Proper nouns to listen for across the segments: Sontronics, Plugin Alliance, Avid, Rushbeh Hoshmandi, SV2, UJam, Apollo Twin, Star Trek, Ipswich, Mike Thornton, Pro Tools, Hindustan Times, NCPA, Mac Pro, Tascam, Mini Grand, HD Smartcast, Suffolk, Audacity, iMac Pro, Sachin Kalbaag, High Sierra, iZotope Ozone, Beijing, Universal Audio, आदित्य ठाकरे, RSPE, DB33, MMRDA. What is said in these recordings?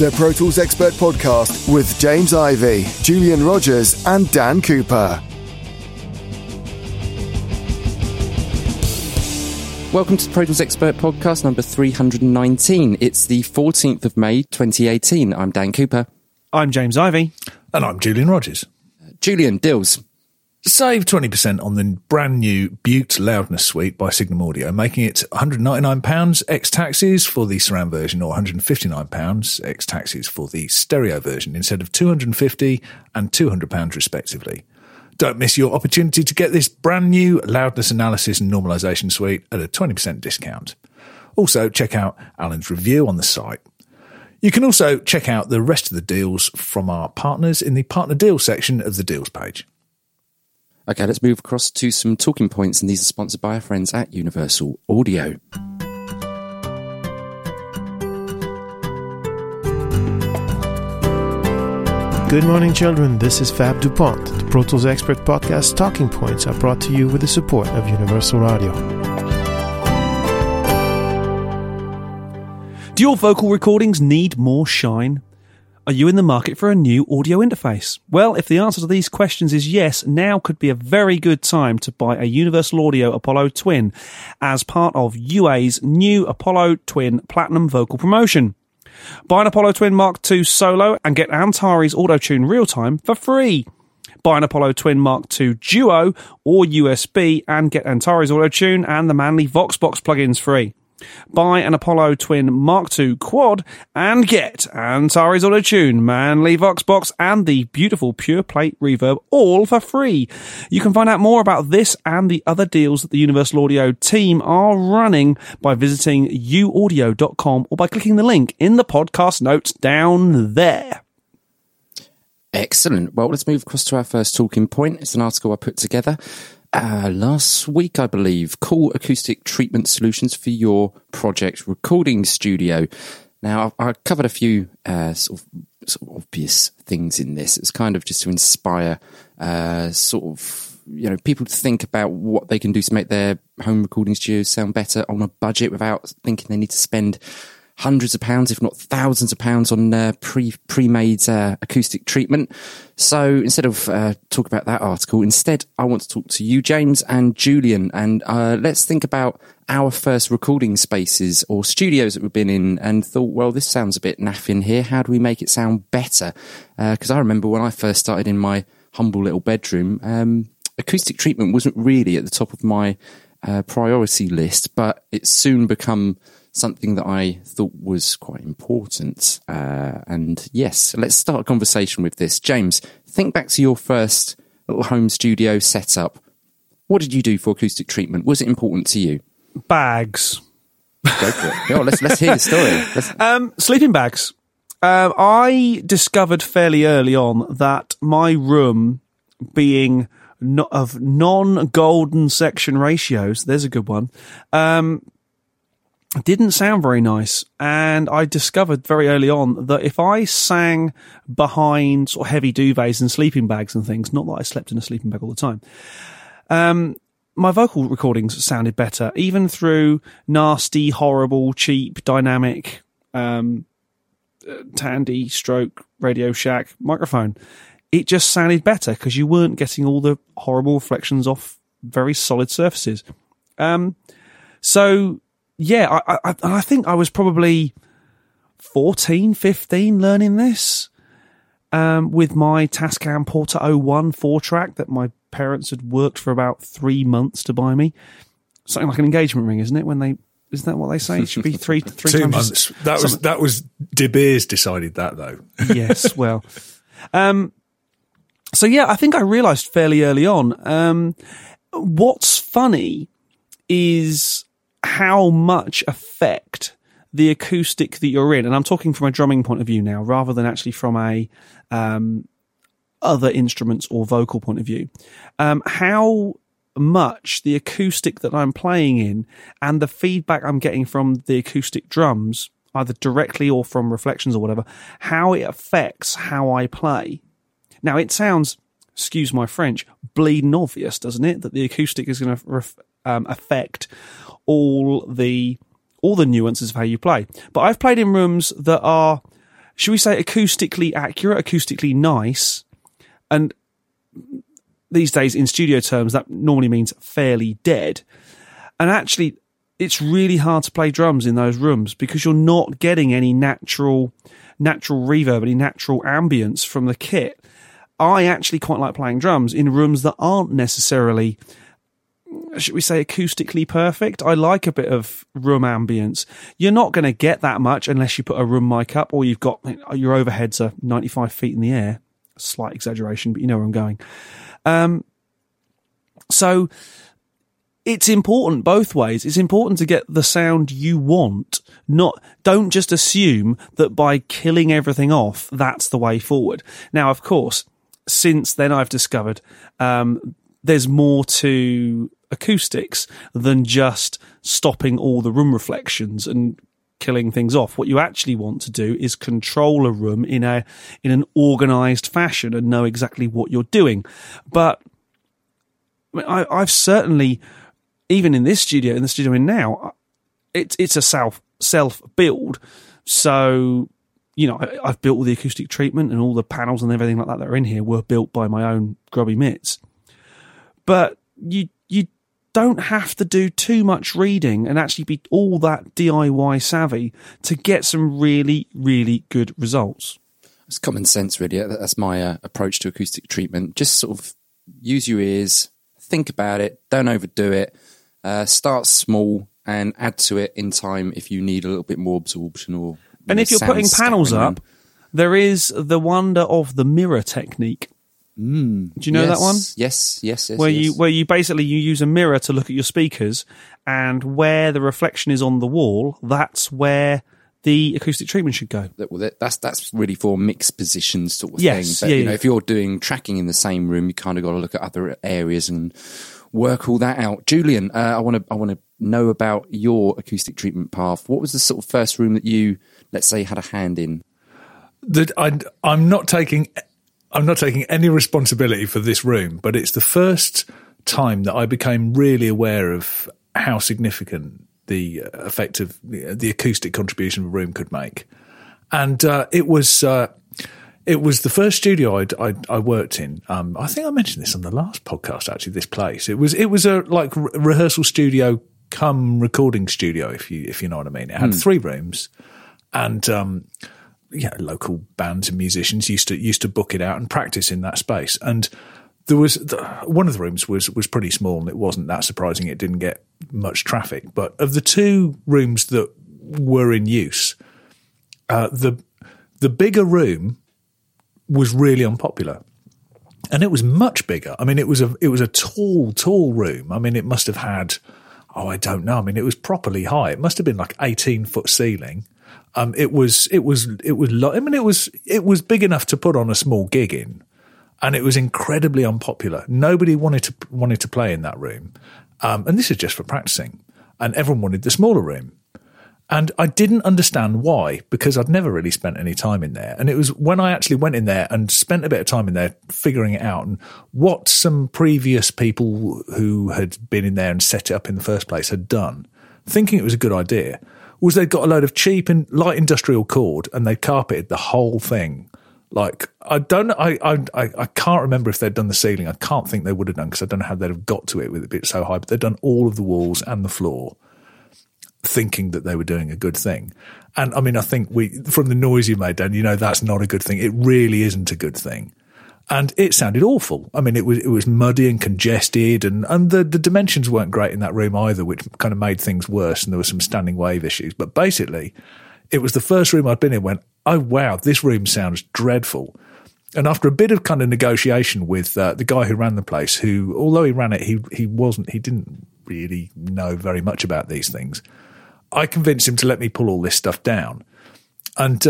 the Pro Tools Expert Podcast with James Ivey, Julian Rogers and Dan Cooper. Welcome to the Pro Tools Expert Podcast number 319. It's the 14th of May 2018. I'm Dan Cooper. I'm James Ivey. And I'm Julian Rogers. Julian, deals. Save 20% on the brand new Bute Loudness Suite by Signum Audio, making it £199 ex-taxes for the surround version or £159 ex-taxes for the stereo version instead of £250 and £200 respectively. Don't miss your opportunity to get this brand new Loudness Analysis and Normalization Suite at a 20% discount. Also, check out Alan's review on the site. You can also check out the rest of the deals from our partners in the Partner Deals section of the Deals page. Okay, let's move across to some talking points, and these are sponsored by our friends at Universal Audio. Good morning, children. This is Fab DuPont. The Pro Tools Expert Podcast Talking Points are brought to you with the support of Universal Audio. Do your vocal recordings need more shine? Are you in the market for a new audio interface? Well, if the answer to these questions is yes, now could be a very good time to buy a Universal Audio Apollo Twin as part of UA's new Apollo Twin Platinum Vocal Promotion. Buy an Apollo Twin Mark II Solo and get Antares Auto-Tune Real-Time for free. Buy an Apollo Twin Mark II Duo or USB and get Antares Auto-Tune and the Manley Voxbox plugins free. Buy an Apollo Twin Mark II Quad and get Antares Auto-Tune, Manley Voxbox and the beautiful Pure Plate Reverb all for free. You can find out more about this and the other deals that the Universal Audio team are running by visiting uaudio.com or by clicking the link in the podcast notes down there. Excellent. Well, let's move across to our first talking point. It's an article I put together last week, I believe. Cool acoustic treatment solutions for your project recording studio. Now, I've covered a few sort of obvious things in this. It's kind of just to inspire people to think about what they can do to make their home recording studios sound better on a budget without thinking they need to spend hundreds of pounds, if not thousands of pounds, on pre-made acoustic treatment. So instead of talk about that article, instead I want to talk to you, James, and Julian, and let's think about our first recording spaces or studios that we've been in and thought, well, this sounds a bit naff in here. How do we make it sound better? Because I remember when I first started in my humble little bedroom, acoustic treatment wasn't really at the top of my priority list, but it's soon become something that I thought was quite important. And yes, let's start a conversation with this. James, think back to your first little home studio setup. What did you do for acoustic treatment? Was it important to you? Bags. Go for it. Oh, let's hear the story. Sleeping bags. I discovered fairly early on that my room being of non-golden section ratios, there's a good one, didn't sound very nice, and I discovered very early on that if I sang behind sort of heavy duvets and sleeping bags and things, not that I slept in a sleeping bag all the time, my vocal recordings sounded better, even through nasty, horrible, cheap, dynamic, Tandy, Stroke, Radio Shack microphone. It just sounded better because you weren't getting all the horrible reflections off very solid surfaces. Yeah, I think I was probably 14, 15 learning this with my Tascam Porta 01 4-track that my parents had worked for about 3 months to buy me. Something like an engagement ring, isn't it? Isn't that what they say? It should be three 2 months. That was De Beers decided that, though. Yes, well. So, yeah, I think I realised fairly early on. What's funny is how much affect the acoustic that you're in. And I'm talking from a drumming point of view now, rather than actually from a other instruments or vocal point of view. How much the acoustic that I'm playing in and the feedback I'm getting from the acoustic drums, either directly or from reflections or whatever, how it affects how I play. Now, it sounds, excuse my French, bleeding obvious, doesn't it? That the acoustic is going to affect all the nuances of how you play. But I've played in rooms that are should we say, acoustically accurate, acoustically nice, and these days in studio terms that normally means fairly dead. And actually it's really hard to play drums in those rooms because you're not getting any natural reverb, any natural ambience from the kit. I actually quite like playing drums in rooms that aren't necessarily, should we say, acoustically perfect. I like a bit of room ambience. You're not going to get that much unless you put a room mic up or you've got your overheads are 95 feet in the air. Slight exaggeration, but you know where I'm going. So it's important both ways. It's important to get the sound you want. Don't just assume that by killing everything off, that's the way forward. Now, of course, since then I've discovered there's more to acoustics than just stopping all the room reflections and killing things off. What you actually want to do is control a room in an organized fashion and know exactly what you're doing. But I've certainly, even in this studio, in now, it's a self build. So, you know, I've built all the acoustic treatment and all the panels and everything like that are in here were built by my own grubby mitts. But you don't have to do too much reading and actually be all that DIY savvy to get some really, really good results. It's common sense, really. That's my approach to acoustic treatment. Just sort of use your ears, think about it, don't overdo it, start small and add to it in time if you need a little bit more absorption. Or and if you're putting panels up, there is the wonder of the mirror technique. Mm. Do you know that one? Yes. Where you basically use a mirror to look at your speakers, and where the reflection is on the wall, that's where the acoustic treatment should go. Well, that's really for mixed positions sort of thing. But, if you're doing tracking in the same room, you kind of got to look at other areas and work all that out. Julian, I want to know about your acoustic treatment path. What was the sort of first room that you, let's say, had a hand in? I'm not taking any responsibility for this room, but it's the first time that I became really aware of how significant the effect of the acoustic contribution of a room could make. And it was the first studio I worked in. I think I mentioned this on the last podcast, actually, this place. It was a like rehearsal studio come recording studio, if you know what I mean. It had three rooms and local bands and musicians used to book it out and practice in that space. And there was one of the rooms was pretty small, and it wasn't that surprising it didn't get much traffic. But of the two rooms that were in use, the bigger room was really unpopular, and it was much bigger. I mean, it was a tall room. I mean, it must have had I don't know. I mean, it was properly high. It must have been like 18-foot ceiling. It was big enough to put on a small gig in, and it was incredibly unpopular. Nobody wanted to play in that room. And this is just for practicing, and everyone wanted the smaller room. And I didn't understand why, because I'd never really spent any time in there. And it was when I actually went in there and spent a bit of time in there figuring it out, and what some previous people who had been in there and set it up in the first place had done, thinking it was a good idea, was they'd got a load of cheap and light industrial cord and they carpeted the whole thing. Like, I can't remember if they'd done the ceiling. I can't think they would have done, because I don't know how they'd have got to it with it being so high, but they'd done all of the walls and the floor, thinking that they were doing a good thing. And I mean, I think from the noise you made, Dan, you know, that's not a good thing. It really isn't a good thing. And it sounded awful. I mean, it was muddy and congested, and the dimensions weren't great in that room either, which kind of made things worse, and there were some standing wave issues. But basically, it was the first room I'd been in when, oh, wow, this room sounds dreadful. And after a bit of kind of negotiation with the guy who ran the place, who, although he ran it, he didn't really know very much about these things, I convinced him to let me pull all this stuff down. And,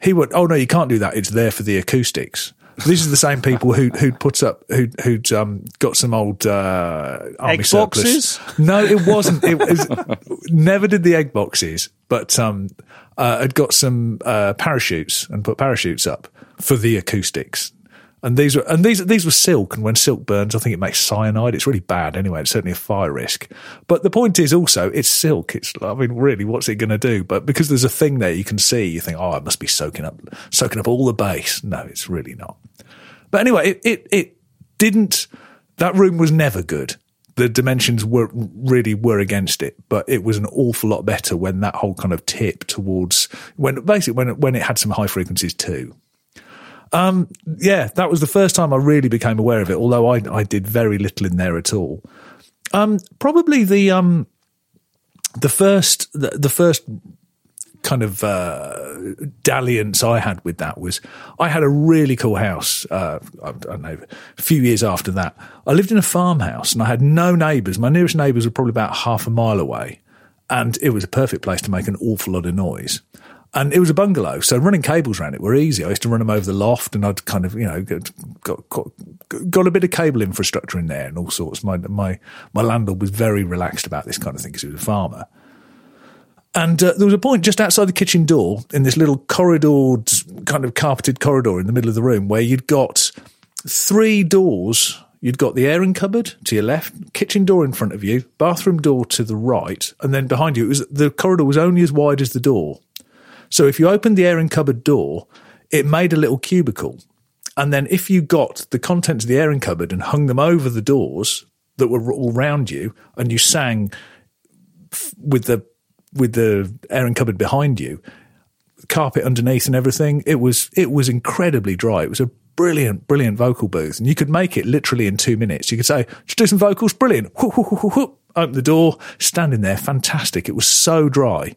he went, oh, no, you can't do that. It's there for the acoustics. These are the same people who'd got some old army egg surplus. Boxes? No, it wasn't. It never did the egg boxes, but had got some parachutes and put parachutes up for the acoustics. And these were silk, and when silk burns, I think it makes cyanide. It's really bad anyway. It's certainly a fire risk. But the point is also, it's silk. It's, I mean, really, what's it going to do? But because there's a thing there you can see, you think, oh, it must be soaking up all the bass. No, it's really not. But anyway, it didn't. That room was never good. The dimensions were against it, but it was an awful lot better when that whole kind of tip towards when it had some high frequencies too. Yeah, that was the first time I really became aware of it, although I did very little in there at all. Probably the first kind of dalliance I had with that was I had a really cool house, I don't know, a few years after that. I lived in a farmhouse and I had no neighbours. My nearest neighbours were probably about half a mile away, and it was a perfect place to make an awful lot of noise. And it was a bungalow, so running cables around it were easy. I used to run them over the loft, and I'd kind of, you know, got a bit of cable infrastructure in there and all sorts. My landlord was very relaxed about this kind of thing because he was a farmer. And there was a point just outside the kitchen door in this little corridored, kind of carpeted corridor in the middle of the room where you'd got three doors. You'd got the airing cupboard to your left, kitchen door in front of you, bathroom door to the right, and then behind you, the corridor was only as wide as the door. So if you opened the airing cupboard door, it made a little cubicle. And then if you got the contents of the airing cupboard and hung them over the doors that were all round you, and you sang with the airing cupboard behind you, carpet underneath and everything, it was incredibly dry. It was a brilliant, brilliant vocal booth. And you could make it literally in 2 minutes. You could say, just do some vocals, brilliant. Whoop, whoop, whoop, whoop, whoop. Open the door, stand in there, fantastic. It was so dry.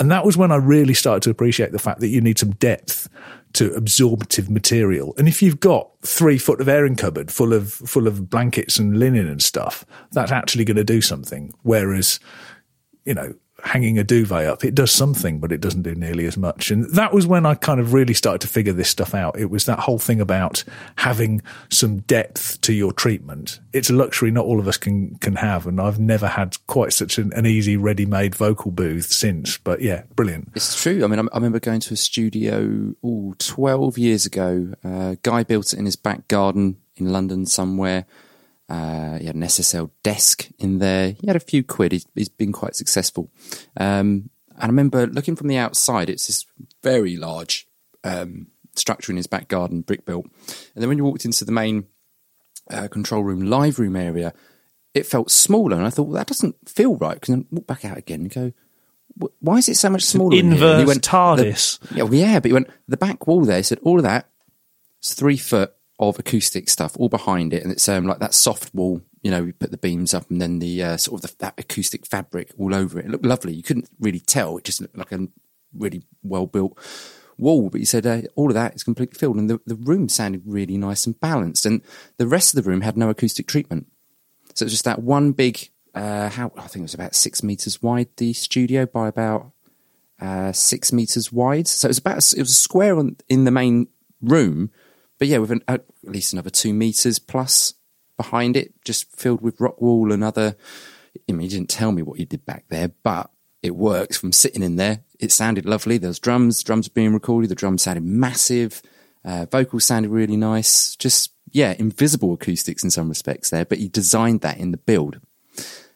And that was when I really started to appreciate the fact that you need some depth to absorptive material. And if you've got 3 foot of airing cupboard full of blankets and linen and stuff, that's actually going to do something. Whereas, you know, hanging a duvet up, it does something, but it doesn't do nearly as much. And that was when I kind of really started to figure this stuff out. It was that whole thing about having some depth to your treatment. It's a luxury not all of us can have, and I've never had quite such an easy, ready-made vocal booth since. But yeah, brilliant. It's true. I mean, I remember going to a studio 12 years ago. A guy built it in his back garden in London somewhere. He had an SSL desk in there. He had a few quid. He's been quite successful. And I remember looking from the outside, it's this very large structure in his back garden, brick built. And then when you walked into the main control room, live room area, it felt smaller. And I thought, well, that doesn't feel right. Because then walk back out again and go, why is it so much smaller? Inverse went, TARDIS. But he went, the back wall there, he said, all of that, it's 3 foot of acoustic stuff all behind it, and it's like that soft wall, you know, we put the beams up and then the that acoustic fabric all over it. It looked lovely. You couldn't really tell. It just looked like a really well built wall. But you said all of that is completely filled, and the room sounded really nice and balanced, and the rest of the room had no acoustic treatment. So it was just that one big I think it was about 6 meters wide, the studio, by about 6 meters wide. So it was a square in the main room. But yeah, with at least another 2 meters plus behind it, just filled with rock wall and other. I mean, you didn't tell me what you did back there, but it works from sitting in there. It sounded lovely. There was drums being recorded. The drums sounded massive. Vocals sounded really nice. Just, yeah, invisible acoustics in some respects there, but you designed that in the build,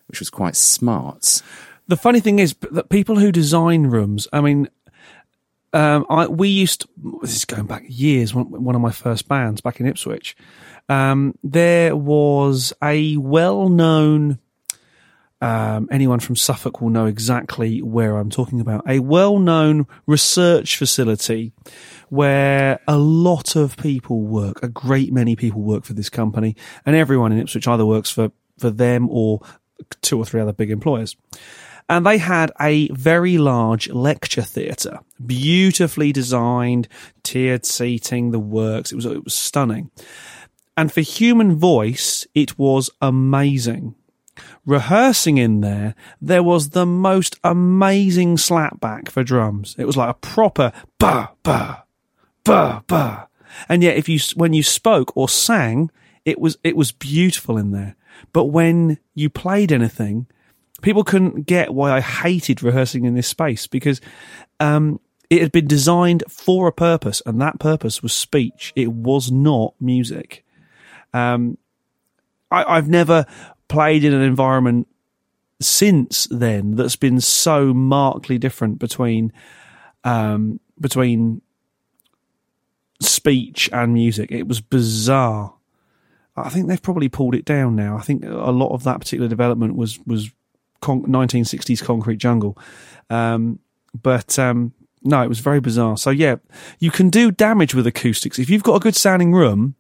which was quite smart. The funny thing is that people who design rooms, I mean, this is going back years, one of my first bands back in Ipswich, there was a well-known, anyone from Suffolk will know exactly where I'm talking about, a well-known research facility where a lot of people work, a great many people work for this company, and everyone in Ipswich either works for them or two or three other big employers. And they had a very large lecture theatre, beautifully designed, tiered seating, the works. It was stunning. And for human voice, it was amazing. Rehearsing in there was the most amazing slapback for drums. It was like a proper ba ba ba ba. And yet, when you spoke or sang, it was beautiful in there. But when you played anything, people couldn't get why I hated rehearsing in this space, because It had been designed for a purpose, and that purpose was speech. It was not music. I've never played in an environment since then that's been so markedly different between between speech and music. It was bizarre. I think they've probably pulled it down now. I think a lot of that particular development was 1960s concrete jungle. No, it was very bizarre. So yeah, you can do damage with acoustics. If you've got a good sounding room,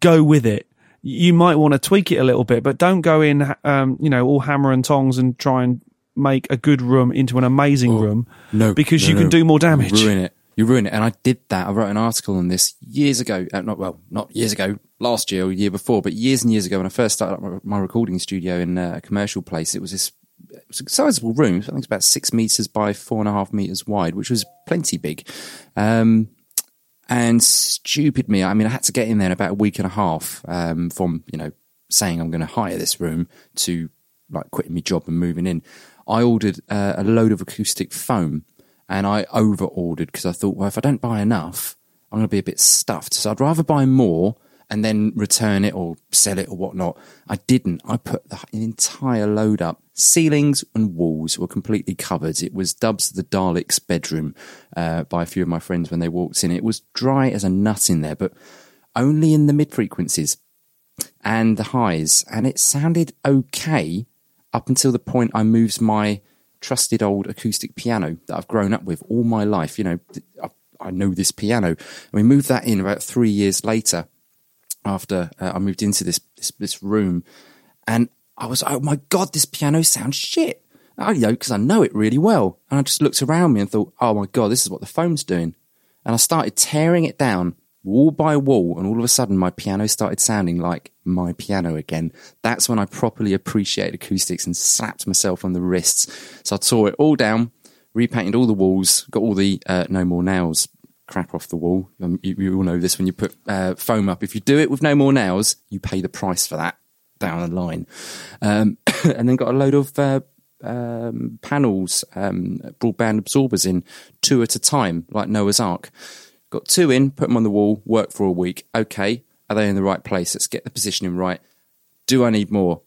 go with it. You might want to tweak it a little bit, but don't go in, all hammer and tongs and try and make a good room into an amazing room. No, because you can do more damage. You ruin it. And I did that. I wrote an article on this years ago. Not years ago, last year or year before, but years and years ago when I first started up my recording studio in a commercial place. It was a sizable room. I think it's about 6 meters by 4.5 meters wide, which was plenty big. And stupid me, I mean, I had to get in there in about a week and a half from, saying I'm going to hire this room to like quitting my job and moving in. I ordered a load of acoustic foam and I over-ordered because I thought, well, if I don't buy enough, I'm going to be a bit stuffed. So I'd rather buy more and then return it or sell it or whatnot. I didn't. I put an entire load up. Ceilings and walls were completely covered. It was Dubs the Dalek's bedroom by a few of my friends when they walked in. It was dry as a nut in there, but only in the mid-frequencies and the highs. And it sounded okay up until the point I moved my trusted old acoustic piano that I've grown up with all my life. I know this piano. And we moved that in about 3 years later, after I moved into this room, and I was like, oh my God, this piano sounds shit. Because I know it really well. And I just looked around me and thought, oh my God, this is what the foam's doing. And I started tearing it down wall by wall, and all of a sudden my piano started sounding like my piano again. That's when I properly appreciated acoustics and slapped myself on the wrists. So I tore it all down, repainted all the walls, got all the No More Nows crap off the wall. You all know this when you put foam up. If you do it with No More Nails, you pay the price for that down the line. And then got a load of panels, broadband absorbers in, 2 at a time, like Noah's Ark. Got 2 in, put them on the wall, worked for a week. Okay, are they in the right place? Let's get the positioning right. Do I need more?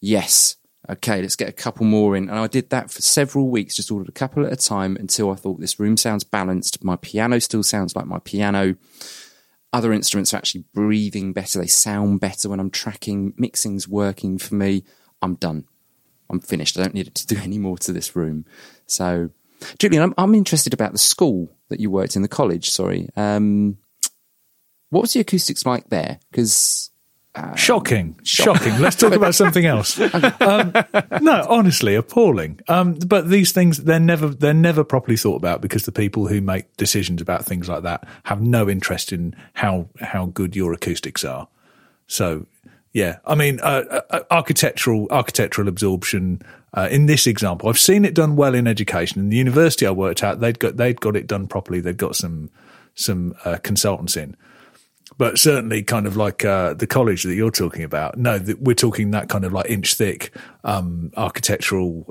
Yes. Okay, let's get a couple more in. And I did that for several weeks, just ordered a couple at a time until I thought this room sounds balanced. My piano still sounds like my piano. Other instruments are actually breathing better. They sound better when I'm tracking. Mixing's working for me. I'm done. I'm finished. I don't need it to do any more to this room. So, Julian, I'm interested about the school that you worked in, the college, sorry. What was the acoustics like there? Because... Shocking. Let's talk about something else. No, honestly, appalling. But these things, they're never properly thought about, because the people who make decisions about things like that have no interest in how good your acoustics are. So, yeah, I mean, architectural absorption. In this example, I've seen it done well in education. In the university I worked at, they'd got it done properly. They'd got some consultants in. But certainly kind of like the college that you're talking about, we're talking that kind of like inch-thick architectural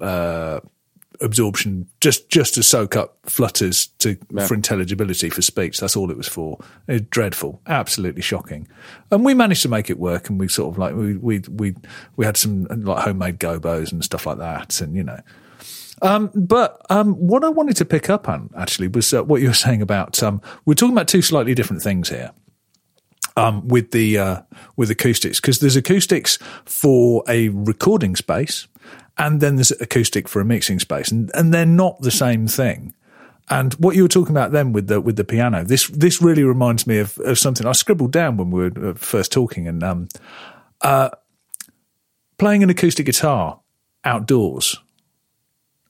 absorption just to soak up flutters for intelligibility for speech. That's all it was for. It was dreadful, absolutely shocking. And we managed to make it work, and we sort of like we had some like homemade gobos and stuff like that, and But what I wanted to pick up on actually was what you were saying about we're talking about two slightly different things here. With acoustics, because there's acoustics for a recording space and then there's acoustic for a mixing space, and they're not the same thing. And what you were talking about then with the piano, this really reminds me of something I scribbled down when we were first talking, and playing an acoustic guitar outdoors,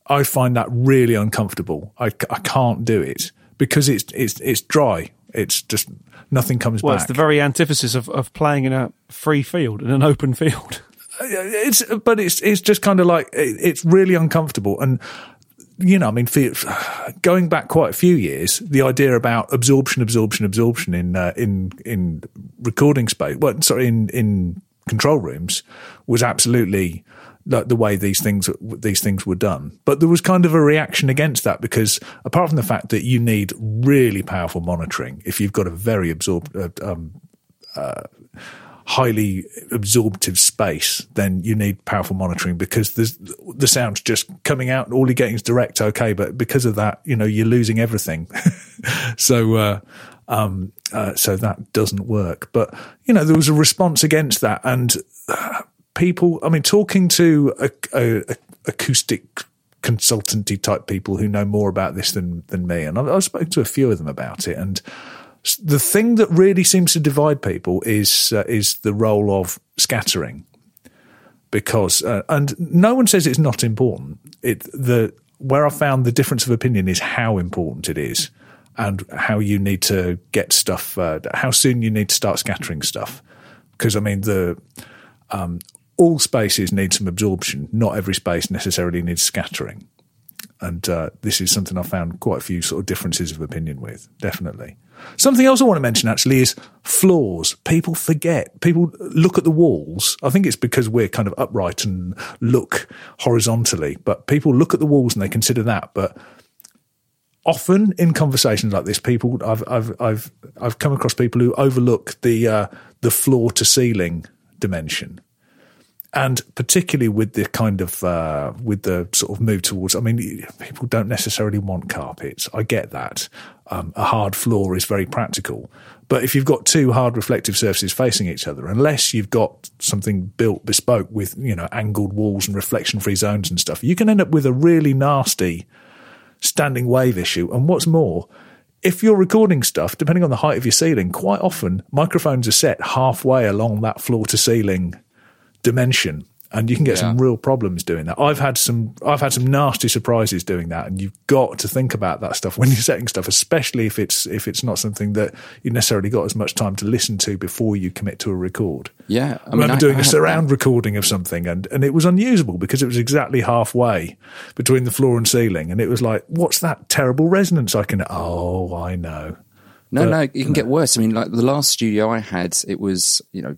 I find that really uncomfortable. I can't do it because it's dry. It's just nothing comes back. Well, it's the very antithesis of playing in a free field, in an open field. It's just kind of like it's really uncomfortable. And I mean, going back quite a few years, the idea about absorption in recording space, in control rooms was absolutely the way these things were done. But there was kind of a reaction against that, because apart from the fact that you need really powerful monitoring if you've got a very highly absorptive space, then you need powerful monitoring, because the sound's just coming out and all you're getting is direct, okay, but because of that, you know, you're losing everything. So that doesn't work. But, you know, there was a response against that, and people, I mean, talking to acoustic consultancy type people who know more about this than me, and I've spoken to a few of them about it, and the thing that really seems to divide people is the role of scattering, because and no one says it's not important. Where I found the difference of opinion is how important it is, and how you need to get stuff, how soon you need to start scattering stuff, because I mean all spaces need some absorption. Not every space necessarily needs scattering, and this is something I found quite a few sort of differences of opinion with, definitely. Something else I want to mention, actually, is floors. People forget. People look at the walls. I think it's because we're kind of upright and look horizontally, but people look at the walls and they consider that. But often in conversations like this, people, I've come across people who overlook the floor to ceiling dimension. And particularly with the kind of with the sort of move towards, I mean, people don't necessarily want carpets. I get that. A hard floor is very practical. But if you've got two hard reflective surfaces facing each other, unless you've got something built bespoke with, you know, angled walls and reflection-free zones and stuff, you can end up with a really nasty standing wave issue. And what's more, if you're recording stuff, depending on the height of your ceiling, quite often microphones are set halfway along that floor-to-ceiling dimension, and you can get some real problems doing that. I've had some nasty surprises doing that, and you've got to think about that stuff when you're setting stuff, especially if it's not something that you necessarily got as much time to listen to before you commit to a record. I remember doing a surround recording of something, and it was unusable because it was exactly halfway between the floor and ceiling, and it was like, what's that terrible resonance? Get worse. I mean, like the last studio I had, it was, you know,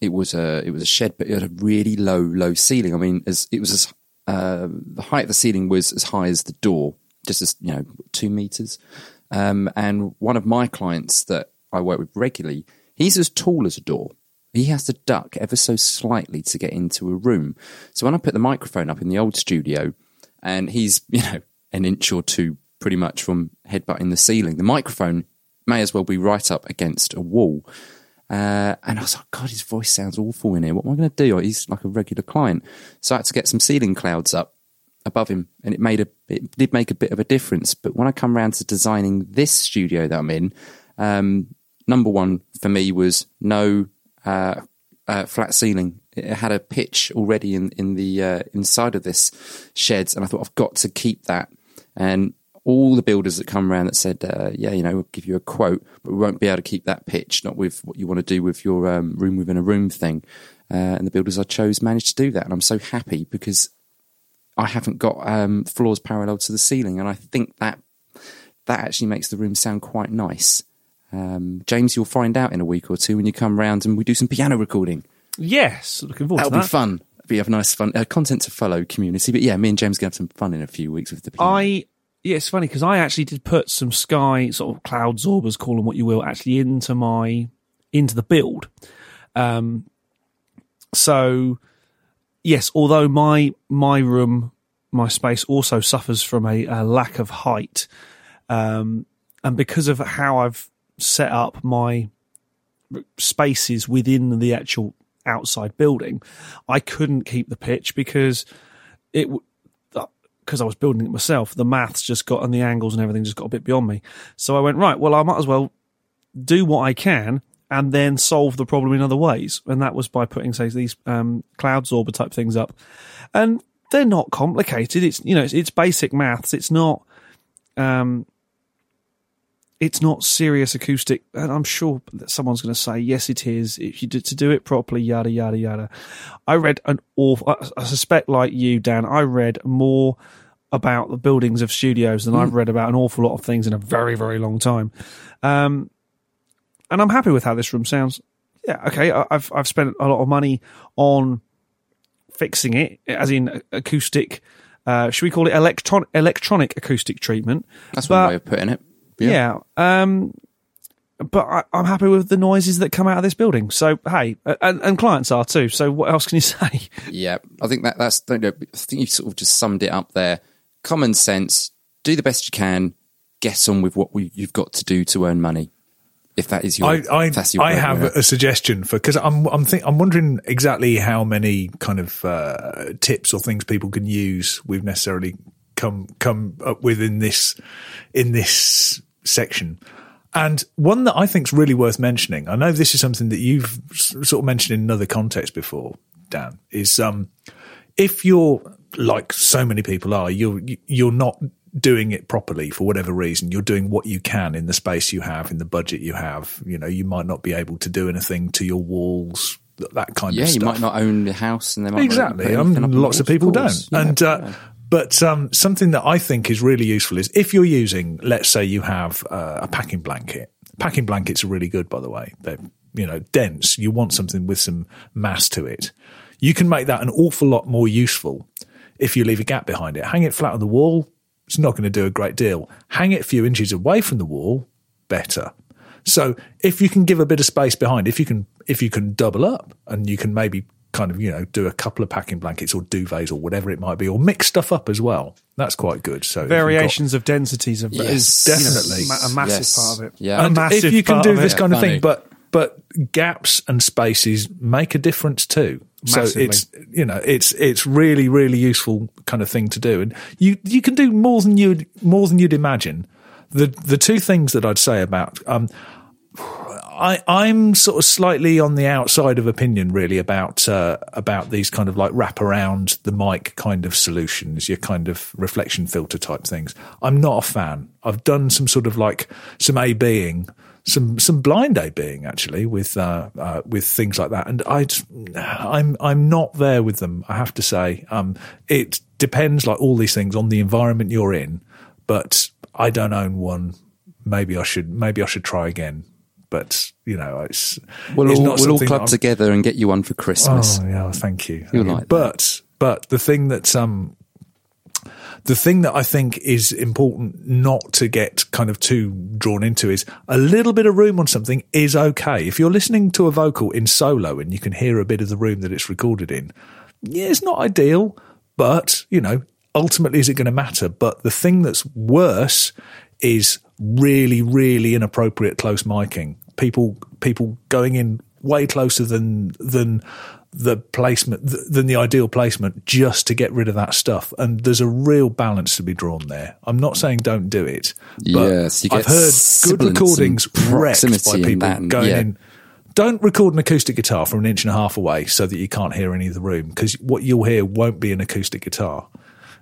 it was a shed, but it had a really low ceiling. I mean, the height of the ceiling was as high as the door, just as, you know, 2 meters. And one of my clients that I work with regularly, he's as tall as a door. He has to duck ever so slightly to get into a room. So when I put the microphone up in the old studio, and he's, you know, an inch or two pretty much from headbutting the ceiling, the microphone may as well be right up against a wall. And I was like, God, his voice sounds awful in here. What am I going to do? He's like a regular client. So I had to get some ceiling clouds up above him, and it did make a bit of a difference. But when I come round to designing this studio that I'm in, number one for me was no flat ceiling. It had a pitch already in the inside of this shed, and I thought, I've got to keep that. And all the builders that come around that said, you know, we'll give you a quote, but we won't be able to keep that pitch, not with what you want to do with your room within a room thing. And the builders I chose managed to do that. And I'm so happy, because I haven't got floors parallel to the ceiling. And I think that actually makes the room sound quite nice. James, you'll find out in a week or two when you come round and we do some piano recording. Yes, looking forward to that. That'll be fun. We have nice fun content to follow, community. But yeah, me and James are going to have some fun in a few weeks with the piano. Yeah, it's funny, because I actually did put some sky sort of cloud zorbers, call them what you will, actually into the build. So yes, although my room, my space also suffers from a lack of height, and because of how I've set up my spaces within the actual outside building, I couldn't keep the pitch because I was building it myself, the maths just got, and the angles and everything just got a bit beyond me. So I went, right, well, I might as well do what I can and then solve the problem in other ways. And that was by putting, say, these cloud zorber type things up. And they're not complicated. It's, you know, it's basic maths. It's not serious acoustic. And I'm sure that someone's going to say, yes, it is. If you do, to do it properly, yada, yada, yada. I read an awful, I suspect like you, Dan, I read more about the buildings of studios than I've read about an awful lot of things in a very, very long time. And I'm happy with how this room sounds. Yeah. Okay. I've spent a lot of money on fixing it, as in acoustic. Should we call it electronic acoustic treatment? That's one way of putting it. Yeah. But I'm happy with the noises that come out of this building. So, hey, and clients are too. So what else can you say? Yeah, I think that's, I think you sort of just summed it up there. Common sense, do the best you can, get on with what you've got to do to earn money. If that is your, I have a suggestion for, because I'm wondering exactly how many kind of tips or things people can use we've necessarily come up with in this section. And one that I think is really worth mentioning, I know this is something that you've sort of mentioned in another context before, Dan, is if you're, like so many people are, you're not doing it properly for whatever reason, you're doing what you can in the space you have, in the budget you have, you know, you might not be able to do anything to your walls, that kind of stuff. Yeah, you might not own the house and they might not own anything. Lots of people don't. Yeah, and but something that I think is really useful is if you're using, let's say you have a packing blanket. Packing blankets are really good, by the way. They're, you know, dense. You want something with some mass to it. You can make that an awful lot more useful if you leave a gap behind it. Hang it flat on the wall, it's not going to do a great deal. Hang it a few inches away from the wall, better. So if you can give a bit of space behind, if you can double up and you can maybe kind of, you know, do a couple of packing blankets or duvets or whatever it might be, or mix stuff up as well. That's quite good. So variations of densities of is definitely a massive part of it. Yeah. And if you can do this kind of thing, but gaps and spaces make a difference too. Massively. So it's really, really useful kind of thing to do. And you can do more than you'd imagine. The two things that I'd say about I'm sort of slightly on the outside of opinion really about these kind of like wrap around the mic kind of solutions, your kind of reflection filter type things. I'm not a fan. I've done some sort of like some A-Bing, some blind A-Bing actually with things like that, and I'm not there with them. I have to say, it depends, like all these things, on the environment you're in. But I don't own one. Maybe I should try again. But you know, we'll all club together and get you one for Christmas. Oh yeah, thank you. You'll like that. But the thing that I think is important not to get kind of too drawn into is a little bit of room on something is okay. If you're listening to a vocal in solo and you can hear a bit of the room that it's recorded in, yeah, it's not ideal, but, you know, ultimately is it going to matter? But the thing that's worse is really, really inappropriate close miking. People going in way closer than the placement, than the ideal placement, just to get rid of that stuff. And there's a real balance to be drawn there. I'm not saying don't do it, but yes, I've heard good recordings wrecked by people going in. Don't record an acoustic guitar from an inch and a half away so that you can't hear any of the room, because what you'll hear won't be an acoustic guitar.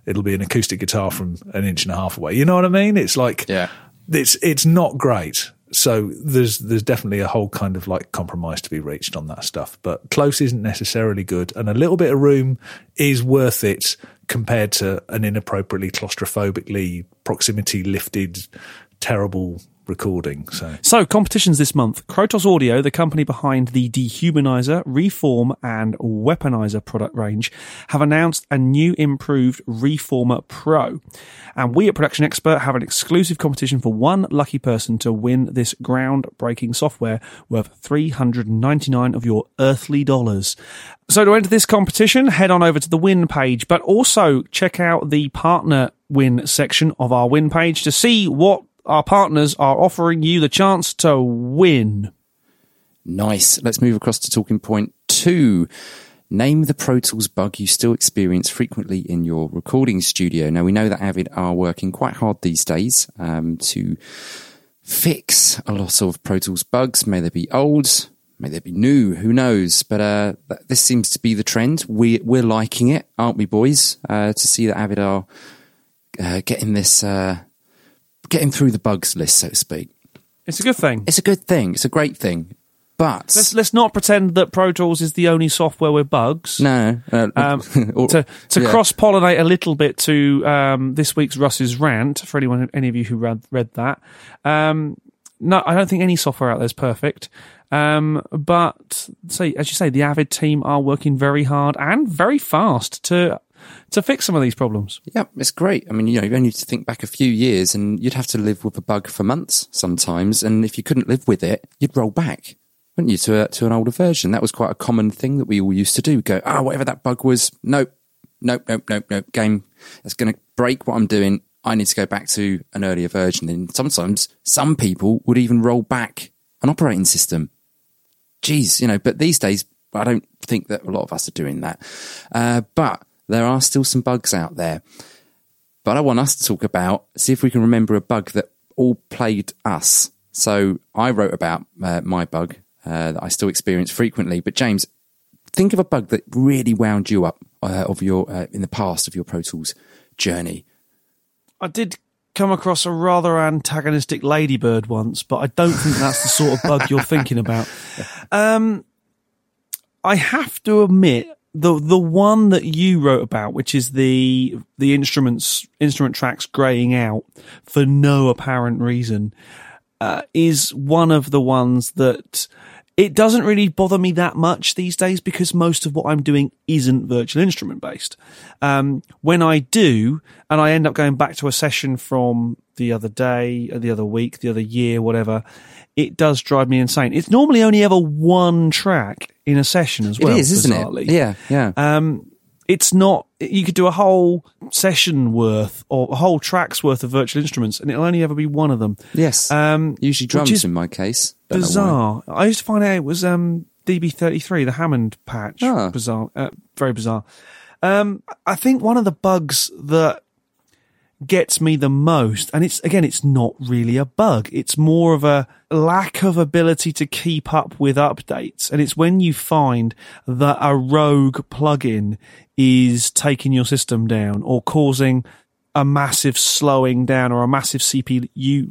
It'll be an acoustic guitar from an inch and a half away. You know what I mean? It's like, it's not great. So there's definitely a whole kind of like compromise to be reached on that stuff. But close isn't necessarily good, and a little bit of room is worth it compared to an inappropriately claustrophobically proximity lifted terrible recording. So competitions this month. Krotos Audio, the company behind the Dehumanizer, Reform and Weaponizer product range, have announced a new improved Reformer Pro, and we at Production Expert have an exclusive competition for one lucky person to win this groundbreaking software worth 399 of your earthly dollars. So to enter this competition, head on over to the win page, but also check out the partner win section of our win page to see what our partners are offering you the chance to win. Nice. Let's move across to talking point 2. Name the Pro Tools bug you still experience frequently in your recording studio. Now, we know that Avid are working quite hard these days to fix a lot of Pro Tools bugs. May they be old, may they be new, who knows? But this seems to be the trend. We're liking it, aren't we, boys? To see that Avid are getting this... getting through the bugs list, so to speak. It's a good thing. It's a good thing. It's a great thing. But let's not pretend that Pro Tools is the only software with bugs. No. To cross-pollinate a little bit to this week's Russ's rant, for anyone, any of you who read that, no, I don't think any software out there is perfect. But so, as you say, the Avid team are working very hard and very fast to fix some of these problems. Yeah, it's great. I mean, you know, you only need to think back a few years and you'd have to live with a bug for months sometimes. And if you couldn't live with it, you'd roll back, wouldn't you, to an older version? That was quite a common thing that we all used to do. Go, whatever that bug was, nope. Game, that's going to break what I'm doing. I need to go back to an earlier version. And sometimes some people would even roll back an operating system. Geez, you know, but these days, I don't think that a lot of us are doing that. But there are still some bugs out there. But I want us to talk about, see if we can remember a bug that all plagued us. So I wrote about my bug that I still experience frequently. But James, think of a bug that really wound you up in the past of your Pro Tools journey. I did come across a rather antagonistic ladybird once, but I don't think that's the sort of bug you're thinking about. I have to admit, the one that you wrote about, which is the instrument tracks graying out for no apparent reason, is one of the ones that it doesn't really bother me that much these days because most of what I'm doing isn't virtual instrument based. When I do, and I end up going back to a session from the other day, the other week, the other year, whatever, it does drive me insane. It's normally only ever one track in a session as well. It is, isn't it? Yeah. It's not, you could do a whole session worth or a whole track's worth of virtual instruments and it'll only ever be one of them. Yes. Usually drums in my case. Don't bizarre. I used to find out it was DB33, the Hammond patch. Oh. Bizarre. Very bizarre. I think one of the bugs that gets me the most, and it's not really a bug. It's more of a lack of ability to keep up with updates. And it's when you find that a rogue plugin is taking your system down or causing a massive slowing down or a massive CPU,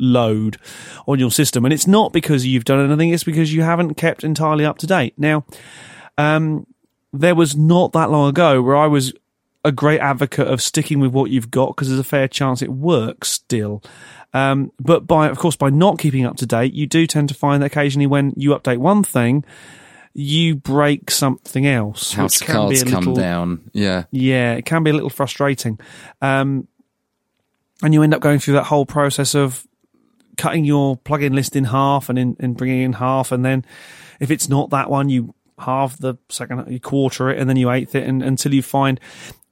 load on your system. And it's not because you've done anything. It's because you haven't kept entirely up to date. Now, there was not that long ago where I was a great advocate of sticking with what you've got because there's a fair chance it works still. But by not keeping up to date, you do tend to find that occasionally when you update one thing, you break something else. House cards come down. Yeah, it can be a little frustrating. And you end up going through that whole process of cutting your plugin list in half and bringing in half. And then if it's not that one, you half the second, you quarter it, and then you eighth it until you find,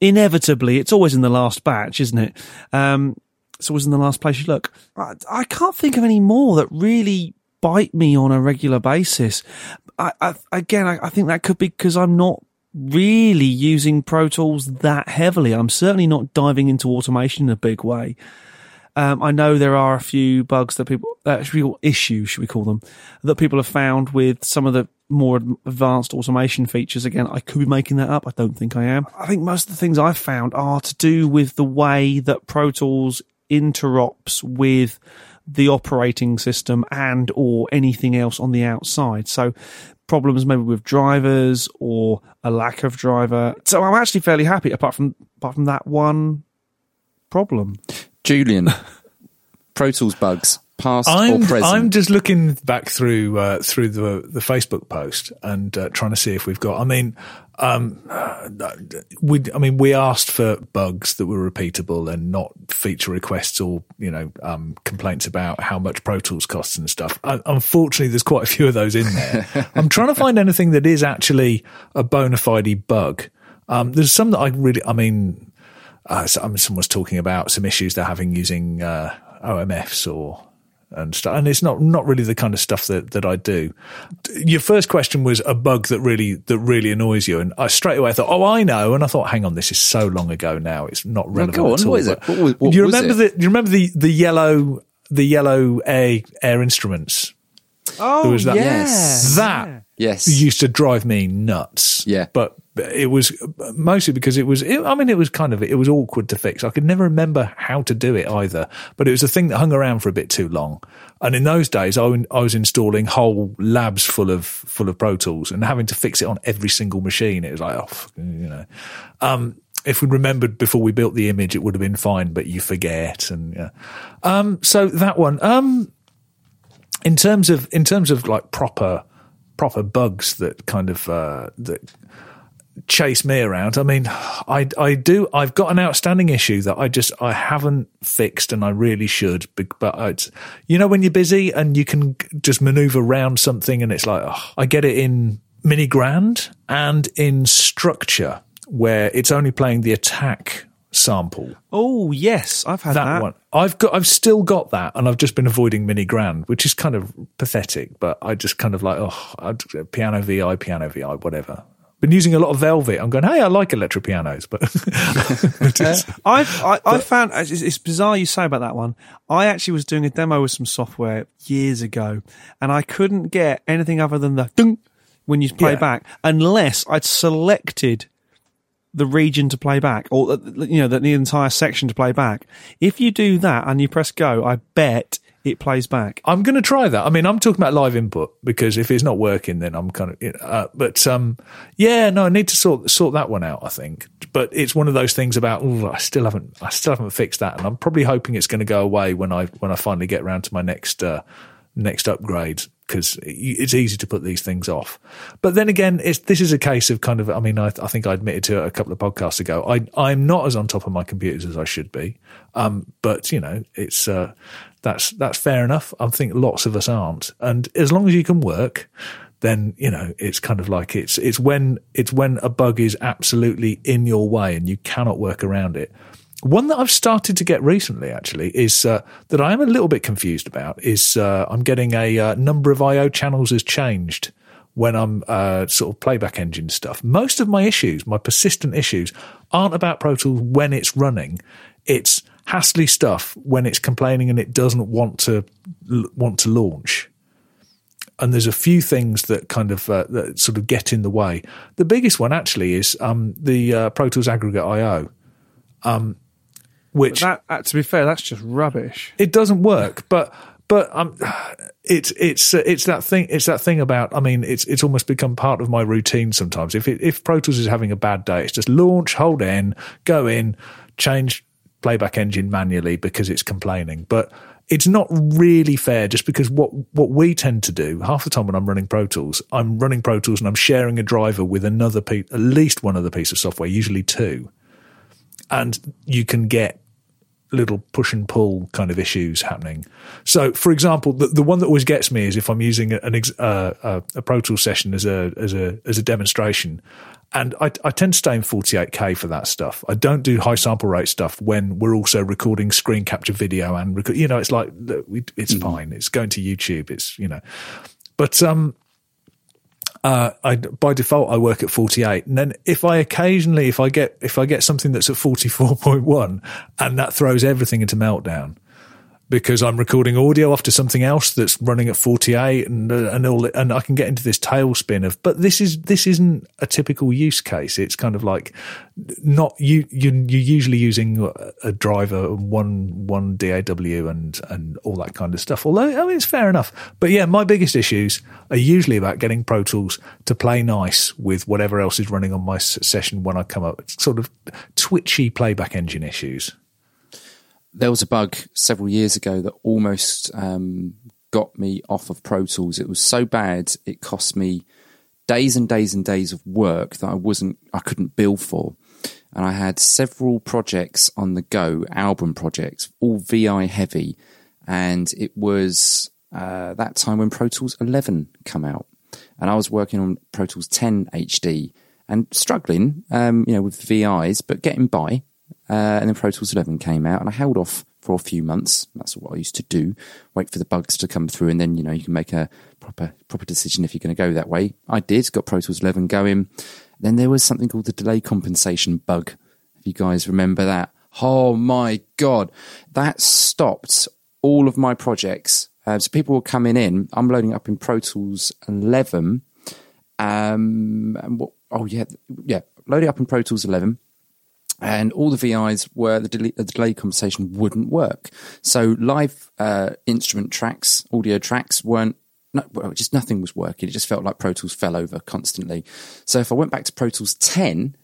inevitably, it's always in the last batch, isn't it? It's always in the last place you look. I can't think of any more that really bite me on a regular basis. I think that could be because I'm not really using Pro Tools that heavily. I'm certainly not diving into automation in a big way. I know there are a few bugs that issues, should we call them, that people have found with some of the more advanced automation features. Again, I could be making that up. I don't think I am. I think most of the things I've found are to do with the way that Pro Tools interops with the operating system and or anything else on the outside. So problems maybe with drivers or a lack of driver. So I'm actually fairly happy apart from that one problem. Julian, Pro Tools bugs. Past or present? I'm just looking back through the Facebook post and trying to see if we've got. I mean, we asked for bugs that were repeatable and not feature requests or complaints about how much Pro Tools costs and stuff. Unfortunately, there's quite a few of those in there. I'm trying to find anything that is actually a bona fide bug. There's some that someone's talking about some issues they're having using OMFs and stuff, and it's not really the kind of stuff that I do. Your first question was a bug that really annoys you, and I straight away thought, I know, and I thought, hang on, this is so long ago now, it's not relevant at all. What is it? What do you remember? You remember the yellow air instruments? Oh, there was that. Yes, that yes used to drive me nuts. Yeah, but it was mostly because it was awkward to fix. I could never remember how to do it either, but it was a thing that hung around for a bit too long. And in those days, I was installing whole labs full of Pro Tools and having to fix it on every single machine. It was like, if we remembered before we built the image, it would have been fine, but you forget. And yeah. So that one, in terms of like proper bugs that kind of, that chase me around. I mean, I've got an outstanding issue that I haven't fixed, and I really should, but it's, you know, when you're busy and you can just maneuver around something, and it's like, oh, I get it in Mini Grand and in Structure, where it's only playing the attack sample. Oh yes, I've had that one. I've still got that, and I've just been avoiding Mini Grand, which is kind of pathetic, but I just kind of like, oh, piano VI, whatever. Been using a lot of Velvet. I'm going, hey, I like electric pianos, but I found it's bizarre you say about that one. I actually was doing a demo with some software years ago, and I couldn't get anything other than the ding when you play back, unless I'd selected the region to play back, or you know, the entire section to play back. If you do that and you press go, I bet it plays back. I'm going to try that. I mean, I'm talking about live input, because if it's not working, then I'm kind of, I need to sort that one out, I think. But it's one of those things about, I still haven't fixed that, and I'm probably hoping it's going to go away when I finally get around to my next upgrade, because it's easy to put these things off. But then again, this is a case of kind of, I mean, I think I admitted to it a couple of podcasts ago, I'm not as on top of my computers as I should be. But, you know, it's that's fair enough. I think lots of us aren't. And as long as you can work, then, you know, it's kind of like it's when a bug is absolutely in your way and you cannot work around it. One that I've started to get recently, actually, is that I am a little bit confused about is I'm getting a number of I/O channels has changed when I'm sort of playback engine stuff. Most of my issues, my persistent issues, aren't about Pro Tools when it's running. It's hassly stuff when it's complaining and it doesn't want to launch. And there's a few things that kind of that sort of get in the way. The biggest one actually is the Pro Tools aggregate I/O. Which that, to be fair, that's just rubbish. It doesn't work, but it's that thing about. I mean, it's almost become part of my routine sometimes. If Pro Tools is having a bad day, it's just launch, hold N, go in, change playback engine manually because it's complaining. But it's not really fair, just because what we tend to do half the time when I'm running Pro Tools and I'm sharing a driver with another at least one other piece of software, usually two. And you can get little push and pull kind of issues happening. So, for example, the one that always gets me is if I'm using a Pro Tools session as a demonstration, and I tend to stay in 48K for that stuff. I don't do high sample rate stuff when we're also recording screen capture video and you know, it's like it's fine. It's going to YouTube. It's, you know, but by default, I work at 48, and then if I get something that's at 44.1, and that throws everything into meltdown because I'm recording audio after something else that's running at 48, and I can get into this tailspin of. But this isn't a typical use case. It's kind of like not you're usually using a driver, one DAW, and all that kind of stuff. Although, I mean, it's fair enough. But yeah, my biggest issues are usually about getting Pro Tools to play nice with whatever else is running on my session when I come up. It's sort of twitchy playback engine issues. There was a bug several years ago that almost got me off of Pro Tools. It was so bad, it cost me days and days and days of work that I couldn't bill for. And I had several projects on the go, album projects, all VI heavy. And it was that time when Pro Tools 11 come out. And I was working on Pro Tools 10 HD and struggling, you know, with VIs, but getting by. And then Pro Tools 11 came out, and I held off for a few months. That's what I used to do, wait for the bugs to come through, and then, you know, you can make a proper decision if you're going to go that way. I did, got Pro Tools 11 going. Then there was something called the delay compensation bug, if you guys remember that. Oh, my God. That stopped all of my projects. So people were coming in. I'm loading up in Pro Tools 11. Loading up in Pro Tools 11. And all the VIs were the delay compensation wouldn't work. So live instrument tracks, audio tracks just nothing was working. It just felt like Pro Tools fell over constantly. So if I went back to Pro Tools 10,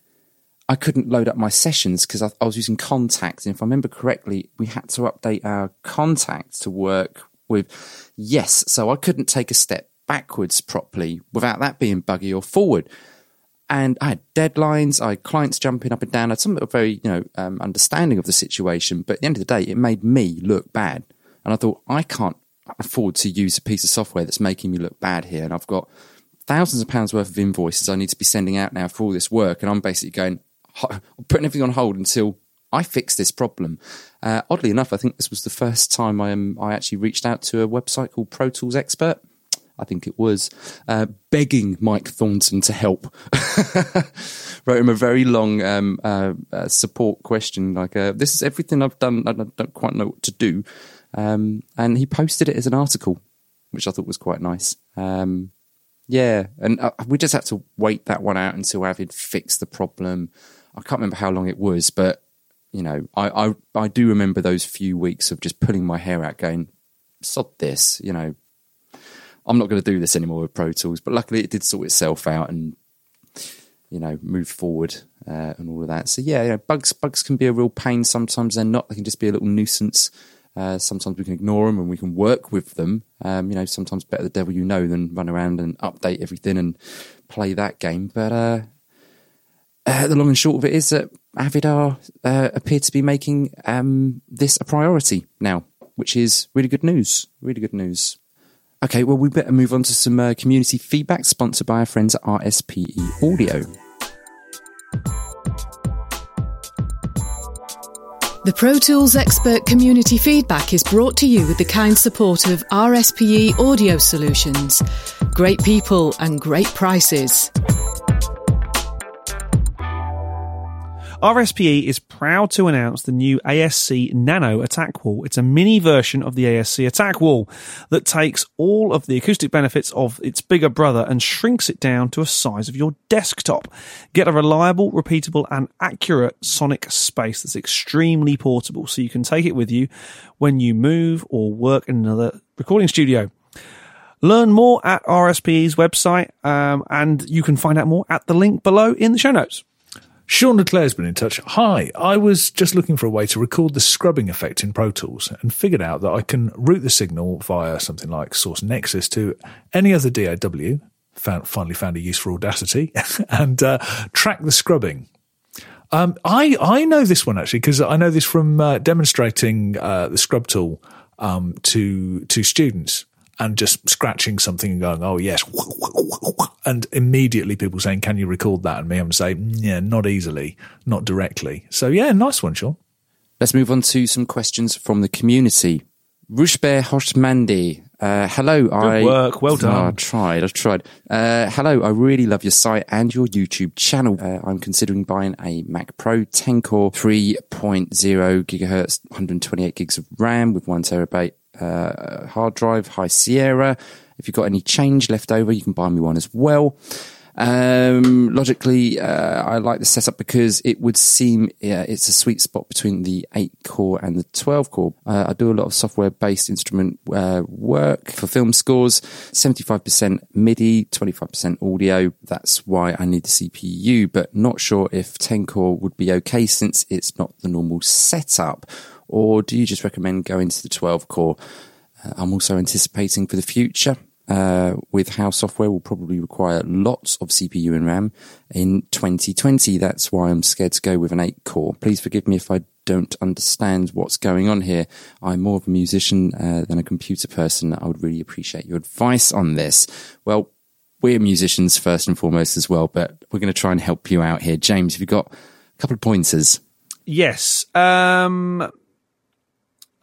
I I couldn't load up my sessions because I was using Kontakt. And if I remember correctly, we had to update our Kontakt to work with Yes. So I couldn't take a step backwards properly without that being buggy or forward. And I had deadlines, I had clients jumping up and down. I had some very, understanding of the situation. But at the end of the day, it made me look bad. And I thought, I can't afford to use a piece of software that's making me look bad here. And I've got thousands of pounds worth of invoices I need to be sending out now for all this work. And I'm basically going, putting everything on hold until I fix this problem. Oddly enough, I think this was the first time I actually reached out to a website called Pro Tools Expert. I think it was, begging Mike Thornton to help. Wrote him a very long support question, like, this is everything I've done, I don't quite know what to do. And he posted it as an article, which I thought was quite nice. We just had to wait that one out until Avid fixed the problem. I can't remember how long it was, but, I do remember those few weeks of just pulling my hair out going, sod this, I'm not going to do this anymore with Pro Tools, but luckily it did sort itself out and, move forward and all of that. So, bugs can be a real pain. Sometimes they're not. They can just be a little nuisance. Sometimes we can ignore them and we can work with them. Sometimes better the devil you know than run around and update everything and play that game. But the long and short of it is that Avid appear to be making this a priority now, which is really good news. Really good news. Okay, well, we better move on to some community feedback sponsored by our friends at RSPE Audio. The Pro Tools Expert Community Feedback is brought to you with the kind support of RSPE Audio Solutions. Great people and great prices. RSPE is proud to announce the new ASC Nano Attack Wall. It's a mini version of the ASC Attack Wall that takes all of the acoustic benefits of its bigger brother and shrinks it down to a size of your desktop. Get a reliable, repeatable and accurate sonic space that's extremely portable, so you can take it with you when you move or work in another recording studio. Learn more at RSPE's website, and you can find out more at the link below in the show notes. Sean Leclerc's been in touch. Hi, I was just looking for a way to record the scrubbing effect in Pro Tools and figured out that I can route the signal via something like Source Nexus to any other DAW, finally found a use for Audacity, and track the scrubbing. I know this one, actually, because I know this from demonstrating the scrub tool to students. And just scratching something and going, oh, yes. And immediately people saying, can you record that? And me, I'm saying, yeah, not easily, not directly. So, yeah, nice one, Sean. Let's move on to some questions from the community. Rushbeh Hoshmandi. Hello. Good work. Well done. I've tried. Hello. I really love your site and your YouTube channel. I'm considering buying a Mac Pro 10-core 3.0 gigahertz, 128 gigs of RAM with 1 terabyte. Hard drive, High Sierra. If you've got any change left over, you can buy me one as well. Logically, I like the setup because it would seem it's a sweet spot between the 8-core and the 12-core. I do a lot of software-based instrument work for film scores, 75% MIDI, 25% audio. That's why I need the CPU, but not sure if 10-core would be okay since it's not the normal setup. Or do you just recommend going to the 12-core? I'm also anticipating for the future with how software will probably require lots of CPU and RAM in 2020. That's why I'm scared to go with an 8-core. Please forgive me if I don't understand what's going on here. I'm more of a musician than a computer person. I would really appreciate your advice on this. Well, we're musicians first and foremost as well, but we're going to try and help you out here. James, have you got a couple of pointers? Yes.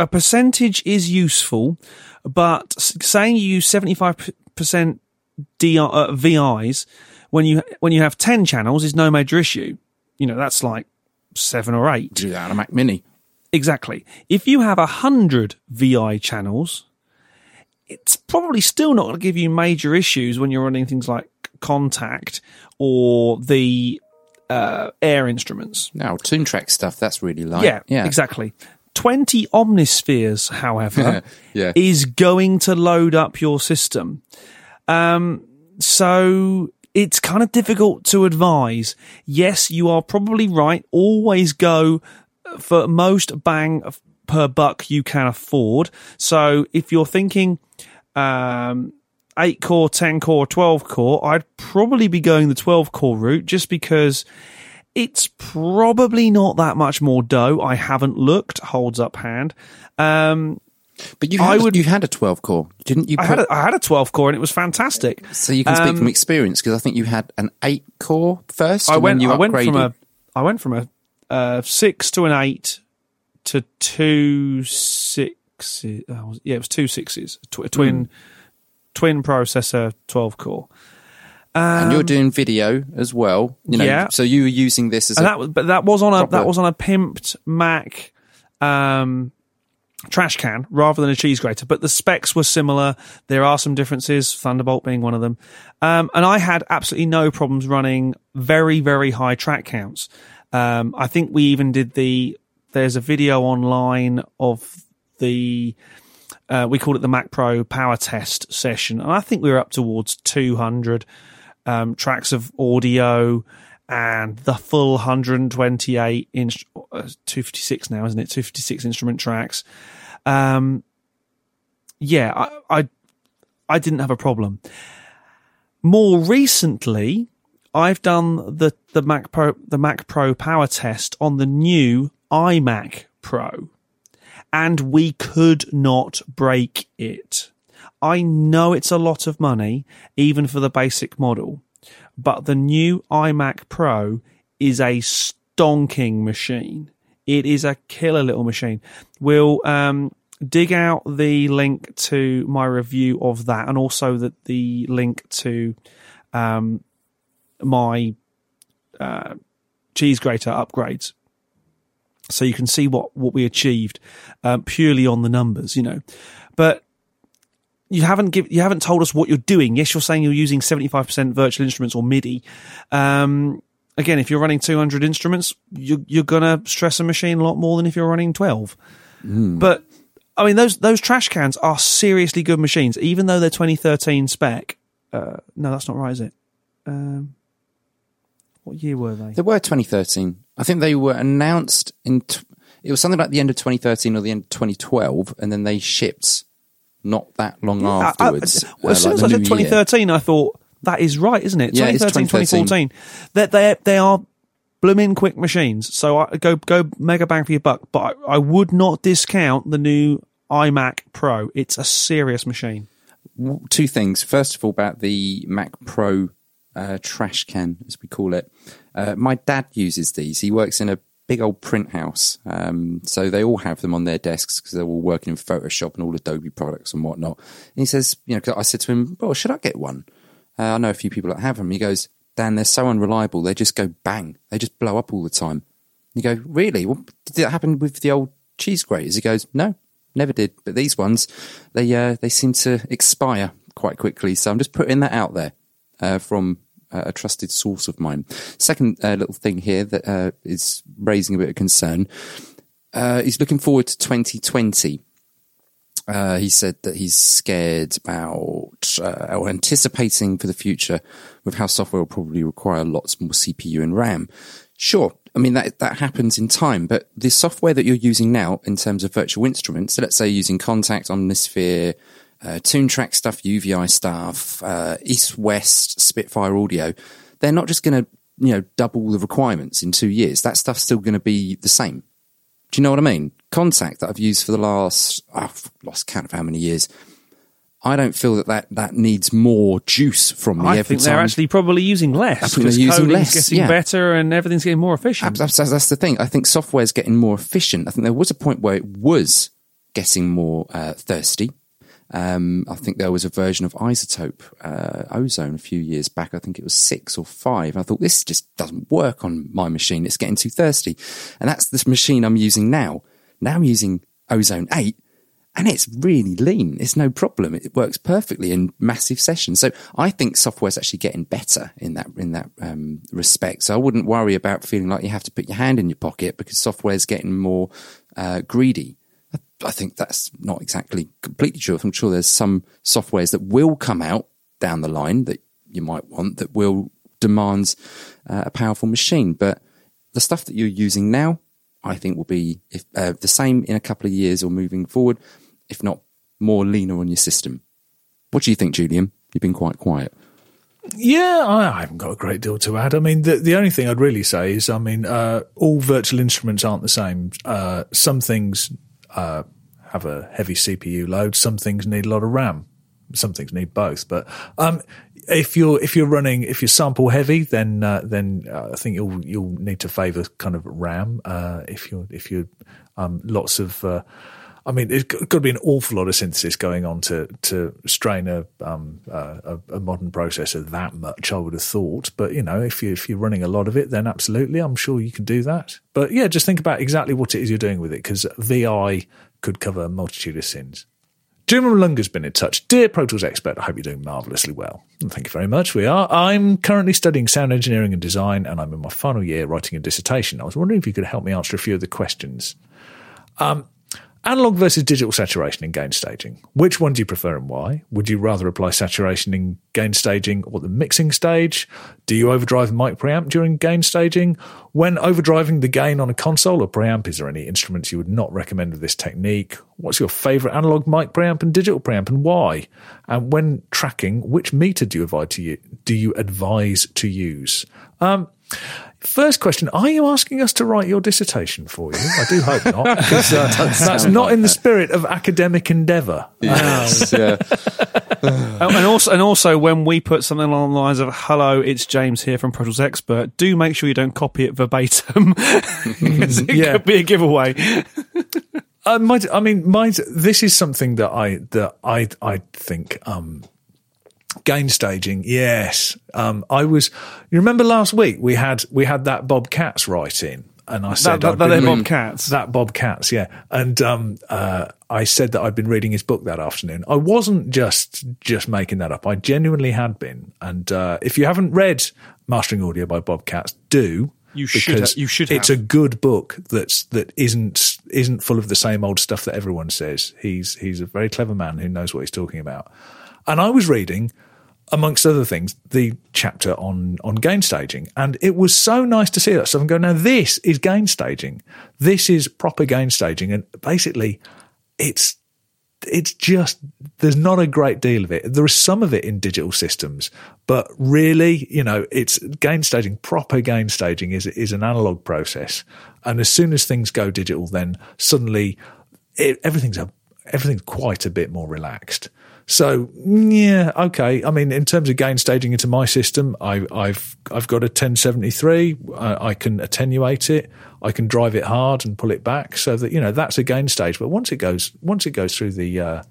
A percentage is useful, but saying you use 75% VIs when you have 10 channels is no major issue. That's like 7 or 8. Do that on a Mac Mini. Exactly. If you have 100 VI channels, it's probably still not going to give you major issues when you're running things like Kontakt or the Air instruments. No, Tune Track stuff, that's really light. Yeah, exactly. 20 Omnispheres, however, is going to load up your system. So it's kind of difficult to advise. Yes, you are probably right. Always go for most bang per buck you can afford. So if you're thinking 8 core, 10 core, 12 core, I'd probably be going the 12 core route just because it's probably not that much more dough. I haven't looked, holds up hand. But you had a 12 core, didn't you? I had a 12 core and it was fantastic. So you can speak from experience because I think you had an 8 core first. I went from a 6 to an 8 to 2 6s. Yeah, it was 2 6s. Twin processor 12 core. And you're doing video as well, So you were using this as that was on a pimped Mac trash can rather than a cheese grater, but the specs were similar. There are some differences, Thunderbolt being one of them. And I had absolutely no problems running very, very high track counts. I think we even did there's a video online of the we called it the Mac Pro power test session, and I think we were up towards 200 tracks of audio. And the full 128 inch, 256 now, isn't it? 256 instrument tracks. I didn't have a problem. More recently, I've done the Mac Pro power test on the new iMac Pro, and we could not break it. I know it's a lot of money, even for the basic model. But the new iMac Pro is a stonking machine. It is a killer little machine. We'll dig out the link to my review of that, and also the link to my cheese grater upgrades, so you can see what we achieved purely on the numbers, But You haven't told us what you're doing. Yes, you're saying you're using 75% virtual instruments or MIDI. Again, if you're running 200 instruments, you're gonna stress a machine a lot more than if you're running 12. Mm. But I mean, those trash cans are seriously good machines, even though they're 2013 spec. No, that's not right, is it? What year were they? They were 2013. I think they were announced in. It was something like the end of 2013 or the end of 2012, and then they shipped. Not that long afterwards. As soon as I said 2013, year. I thought, that is right, isn't it? Yeah, 2013, 2014. They are blooming quick machines. So I go mega bang for your buck. But I would not discount the new iMac Pro. It's a serious machine. Two things. First of all, about the Mac Pro trash can, as we call it. My dad uses these. He works in a big old print house, so they all have them on their desks because they're all working in Photoshop and all Adobe products and whatnot. And he says, cause I said to him, "Oh, should I get one? I know a few people that have them." He goes, "Dan, they're so unreliable. They just go bang. They just blow up all the time." And you go, "Really? Well, did that happen with the old cheese graters?" He goes, "No, never did. But these ones, they seem to expire quite quickly. So I'm just putting that out there from." A trusted source of mine. Second little thing here that is raising a bit of concern. He's looking forward to 2020. He said that he's scared about or anticipating for the future with how software will probably require lots more CPU and RAM. Sure, I mean, that happens in time, but the software that you're using now in terms of virtual instruments, so let's say using Kontakt, Omnisphere, Tune Track stuff, UVI stuff, East West, Spitfire Audio, they're not just going to double the requirements in 2 years. That stuff's still going to be the same. Do you know what I mean? Kontakt that I've used for the last, I've lost count of how many years. I don't feel that needs more juice from me every time. I think they're actually probably using less. I think they're using less. Coding's getting better and everything's getting more efficient. That's the thing. I think software's getting more efficient. I think there was a point where it was getting more thirsty. I think there was a version of Isotope Ozone a few years back. I think it was 6 or 5. I thought, this just doesn't work on my machine. It's getting too thirsty. And that's this machine I'm using now. Now I'm using Ozone 8, and it's really lean. It's no problem. It works perfectly in massive sessions. So I think software's actually getting better in that respect. So I wouldn't worry about feeling like you have to put your hand in your pocket because software's getting more greedy. I think that's not exactly completely true. I'm sure there's some softwares that will come out down the line that you might want that will demand a powerful machine. But the stuff that you're using now, I think will be the same in a couple of years or moving forward, if not more leaner on your system. What do you think, Julian? You've been quite quiet. Yeah, I haven't got a great deal to add. I mean, the only thing I'd really say is, all virtual instruments aren't the same. Some things have a heavy CPU load. Some things need a lot of RAM. Some things need both. But if you're sample heavy, then I think you'll need to favour kind of RAM. If you're lots of it's got to be an awful lot of synthesis going on to strain a modern processor that much, I would have thought. But, you know, if you're running a lot of it, then absolutely, I'm sure you can do that. But, yeah, just think about exactly what it is you're doing with it, because VI could cover a multitude of sins. Jim Malunga's been in touch. Dear Pro Tools expert, I hope you're doing marvellously well. Thank you very much. We are. I'm currently studying sound engineering and design, and I'm in my final year writing a dissertation. I was wondering if you could help me answer a few of the questions. Analog versus digital saturation in gain staging. Which one do you prefer and why? Would you rather apply saturation in gain staging or the mixing stage? Do you overdrive mic preamp during gain staging? When overdriving the gain on a console or preamp, is there any instruments you would not recommend with this technique? What's your favourite analog mic preamp and digital preamp and why? And when tracking, which meter do you advise to use? First question, are you asking us to write your dissertation for you? I do hope not, because that's not like in the spirit of academic endeavour. Yes, yeah. and also, when we put something along the lines of, hello, it's James here from Pro Tools Expert, do make sure you don't copy it verbatim, because it could be a giveaway. This is something that I think... Gain staging, yes. You remember last week we had that Bob Katz write-in, and I said Bob Katz, yeah. And I said that I'd been reading his book that afternoon. I wasn't just making that up. I genuinely had been. And if you haven't read Mastering Audio by Bob Katz, do. You should. It's a good book that isn't full of the same old stuff that everyone says. He's a very clever man who knows what he's talking about. And I was reading, amongst other things, the chapter on gain staging. And it was so nice to see that stuff and go, now this is gain staging. This is proper gain staging. And basically, it's just, there's not a great deal of it. There is some of it in digital systems, but really, you know, it's gain staging. Proper gain staging is an analog process. And as soon as things go digital, then suddenly everything's quite a bit more relaxed. So, yeah, okay. I mean, in terms of gain staging into my system, I've got a 1073. I can attenuate it. I can drive it hard and pull it back, so that, you know, that's a gain stage. But once it goes through the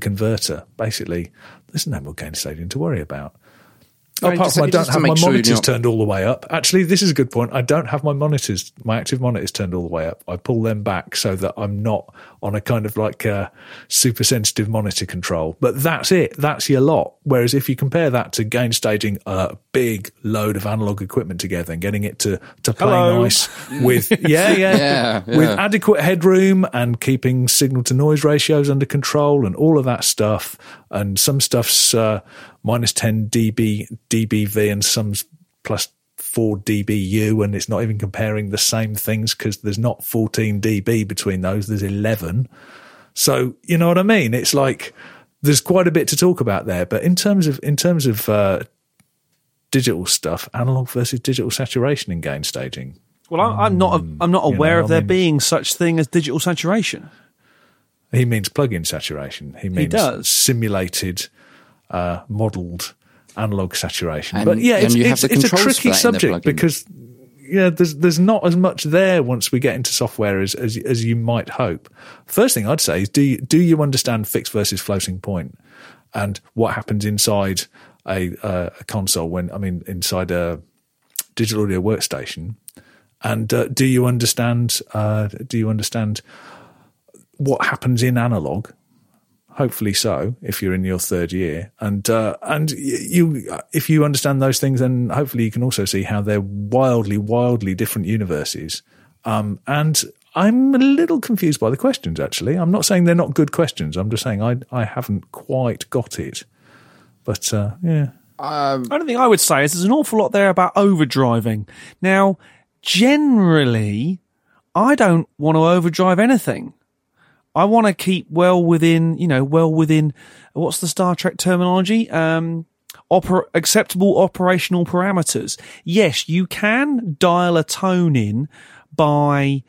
converter, basically, there's no more gain staging to worry about. Right, apart from I don't have my monitors turned all the way up. Actually, this is a good point. I don't have my active monitors turned all the way up. I pull them back so that I'm not on a kind of like a super sensitive monitor control. But that's it. That's your lot. Whereas if you compare that to gain staging a big load of analog equipment together and getting it to play nice with with adequate headroom and keeping signal to noise ratios under control and all of that stuff, and some stuff's minus 10 dBV and some's plus 4 dBU, and it's not even comparing the same things because there's not 14 dB between those, there's 11. So, you know what I mean? It's like there's quite a bit to talk about there. But in terms of digital stuff, analog versus digital saturation in gain staging. Well, I'm not aware of there being such thing as digital saturation. He means plug-in saturation. He means simulated, modelled analog saturation. But yeah, it's a tricky subject because there's not as much there once we get into software as you might hope. First thing I'd say is do you understand fixed versus floating point and what happens inside a console inside a digital audio workstation, and do you understand what happens in analog? Hopefully so, if you're in your third year, and you, if you understand those things, then hopefully you can also see how they're wildly different universes. And I'm a little confused by the questions. Actually, I'm not saying they're not good questions. I'm just saying I haven't quite got it. But yeah, The only thing I would say is there's an awful lot there about overdriving. Now, generally, I don't want to overdrive anything. I want to keep well within, what's the Star Trek terminology? Acceptable operational parameters. Yes, you can dial a tone in by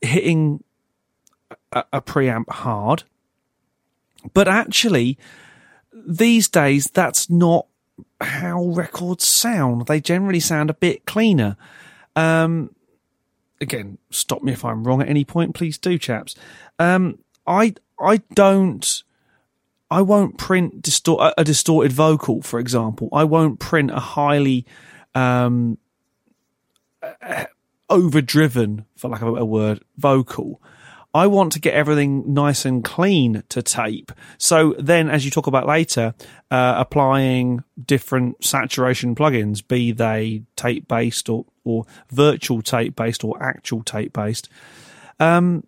hitting a preamp hard, but actually, these days, that's not how records sound. They generally sound a bit cleaner. Again, stop me if I'm wrong at any point. Please do, chaps. I won't print a distorted vocal, for example. I won't print a highly overdriven, for lack of a better word, vocal. I want to get everything nice and clean to tape. So then, as you talk about later, applying different saturation plugins, be they tape-based or virtual tape-based or actual tape-based. I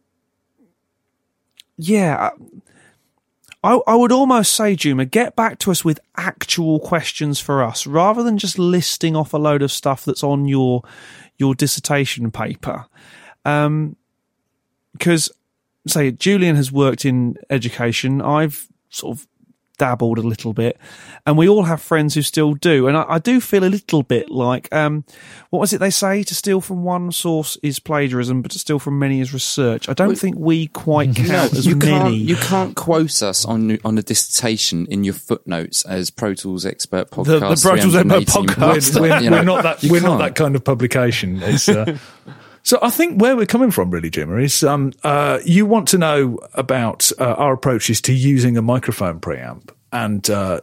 would almost say, Juma, get back to us with actual questions for us, rather than just listing off a load of stuff that's on your dissertation paper. Because, say, Julian has worked in education. I've sort of dabbled a little bit. And we all have friends who still do. And I do feel a little bit like, what was it they say? To steal from one source is plagiarism, but to steal from many is research. I don't think we quite count as many. You can't quote us on a dissertation in your footnotes as Pro Tools Expert Podcast. The Pro Tools Expert Podcast. We're not that kind of publication. It's... So I think where we're coming from really, Jim, is you want to know about our approaches to using a microphone preamp. And a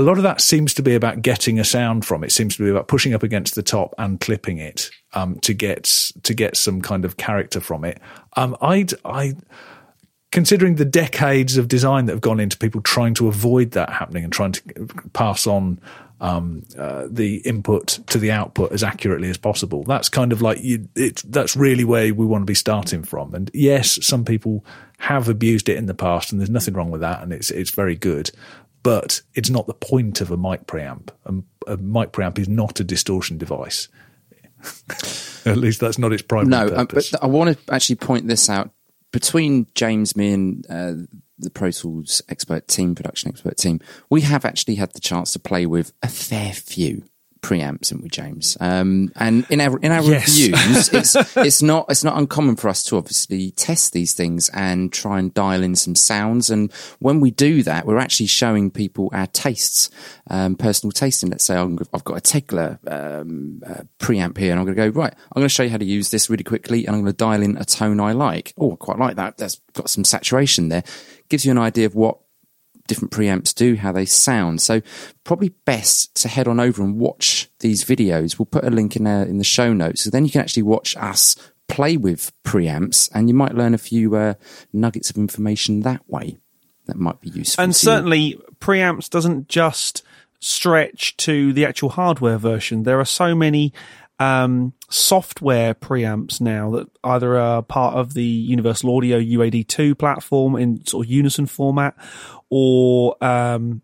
lot of that seems to be about getting a sound from it. It seems to be about pushing up against the top and clipping it to get some kind of character from it. Considering the decades of design that have gone into people trying to avoid that happening and trying to pass on the input to the output as accurately as possible, that's kind of like that's really where we want to be starting from. And yes, some people have abused it in the past, and there's nothing wrong with that, and it's very good. But it's not the point of a mic preamp. A mic preamp is not a distortion device. At least that's not its primary purpose. But I want to actually point this out. Between James, me and the Pro Tools production expert team, we have actually had the chance to play with a fair few preamps, haven't we, James? And in our reviews, it's not uncommon for us to obviously test these things and try and dial in some sounds. And when we do that, we're actually showing people our tastes, personal tasting. Let's say I've got a Tegler preamp here, and I'm going to go, right, I'm going to show you how to use this really quickly, and I'm going to dial in a tone I like. Oh, I quite like that. That's got some saturation there. Gives you an idea of what different preamps do, how they sound. So probably best to head on over and watch these videos. We'll put a link in the show notes, so then you can actually watch us play with preamps, and you might learn a few nuggets of information that way that might be useful. And certainly preamps doesn't just stretch to the actual hardware version. There are so many software preamps now that either are part of the Universal Audio UAD2 platform in sort of unison format, or there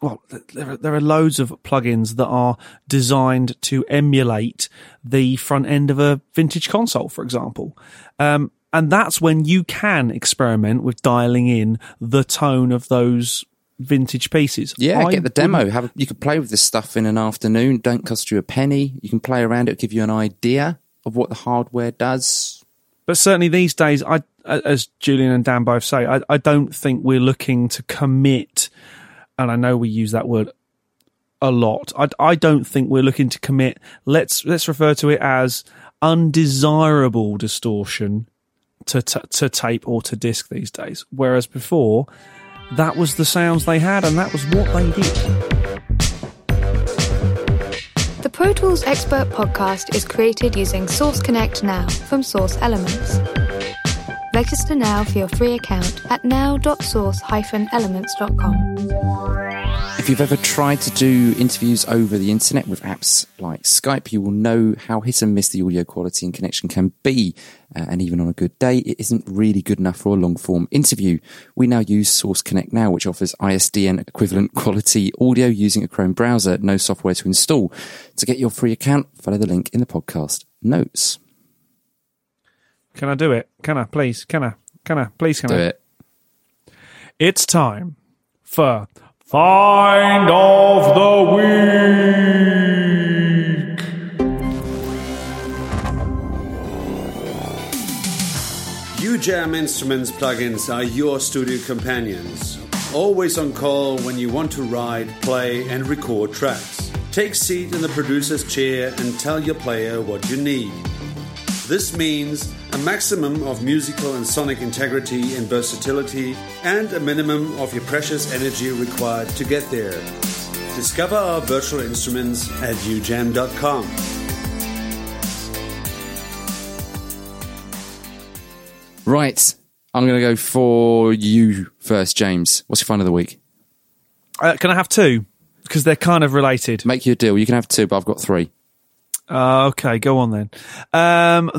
are loads of plugins that are designed to emulate the front end of a vintage console, for example. And that's when you can experiment with dialing in the tone of those vintage pieces. Yeah, get the demo. You can play with this stuff in an afternoon. Don't cost you a penny. You can play around. It'll give you an idea of what the hardware does. But certainly these days, as Julian and Dan both say, I don't think we're looking to commit, and I know we use that word a lot. I don't think we're looking to commit. Let's refer to it as undesirable distortion to tape or to disc these days. Whereas before, that was the sounds they had, and that was what they did. The Pro Tools Expert Podcast is created using Source Connect Now from Source Elements. Register now for your free account at now.source-elements.com. If you've ever tried to do interviews over the internet with apps like Skype, you will know how hit and miss the audio quality and connection can be. And even on a good day, it isn't really good enough for a long-form interview. We now use Source Connect now, which offers ISDN equivalent quality audio using a Chrome browser, no software to install. To get your free account, follow the link in the podcast notes. Can I do it? Can I, please? Can I? Can I? Please, can I? Do it. It's time for Find of the Week. UJam Instruments plugins are your studio companions. Always on call when you want to ride, play and record tracks. Take a seat in the producer's chair and tell your player what you need. This means a maximum of musical and sonic integrity and versatility, and a minimum of your precious energy required to get there. Discover our virtual instruments at ujam.com. Right, I'm going to go for you first, James. What's your find of the week? Can I have two? Because they're kind of related. Make your deal. You can have two, but I've got three. Okay, go on then.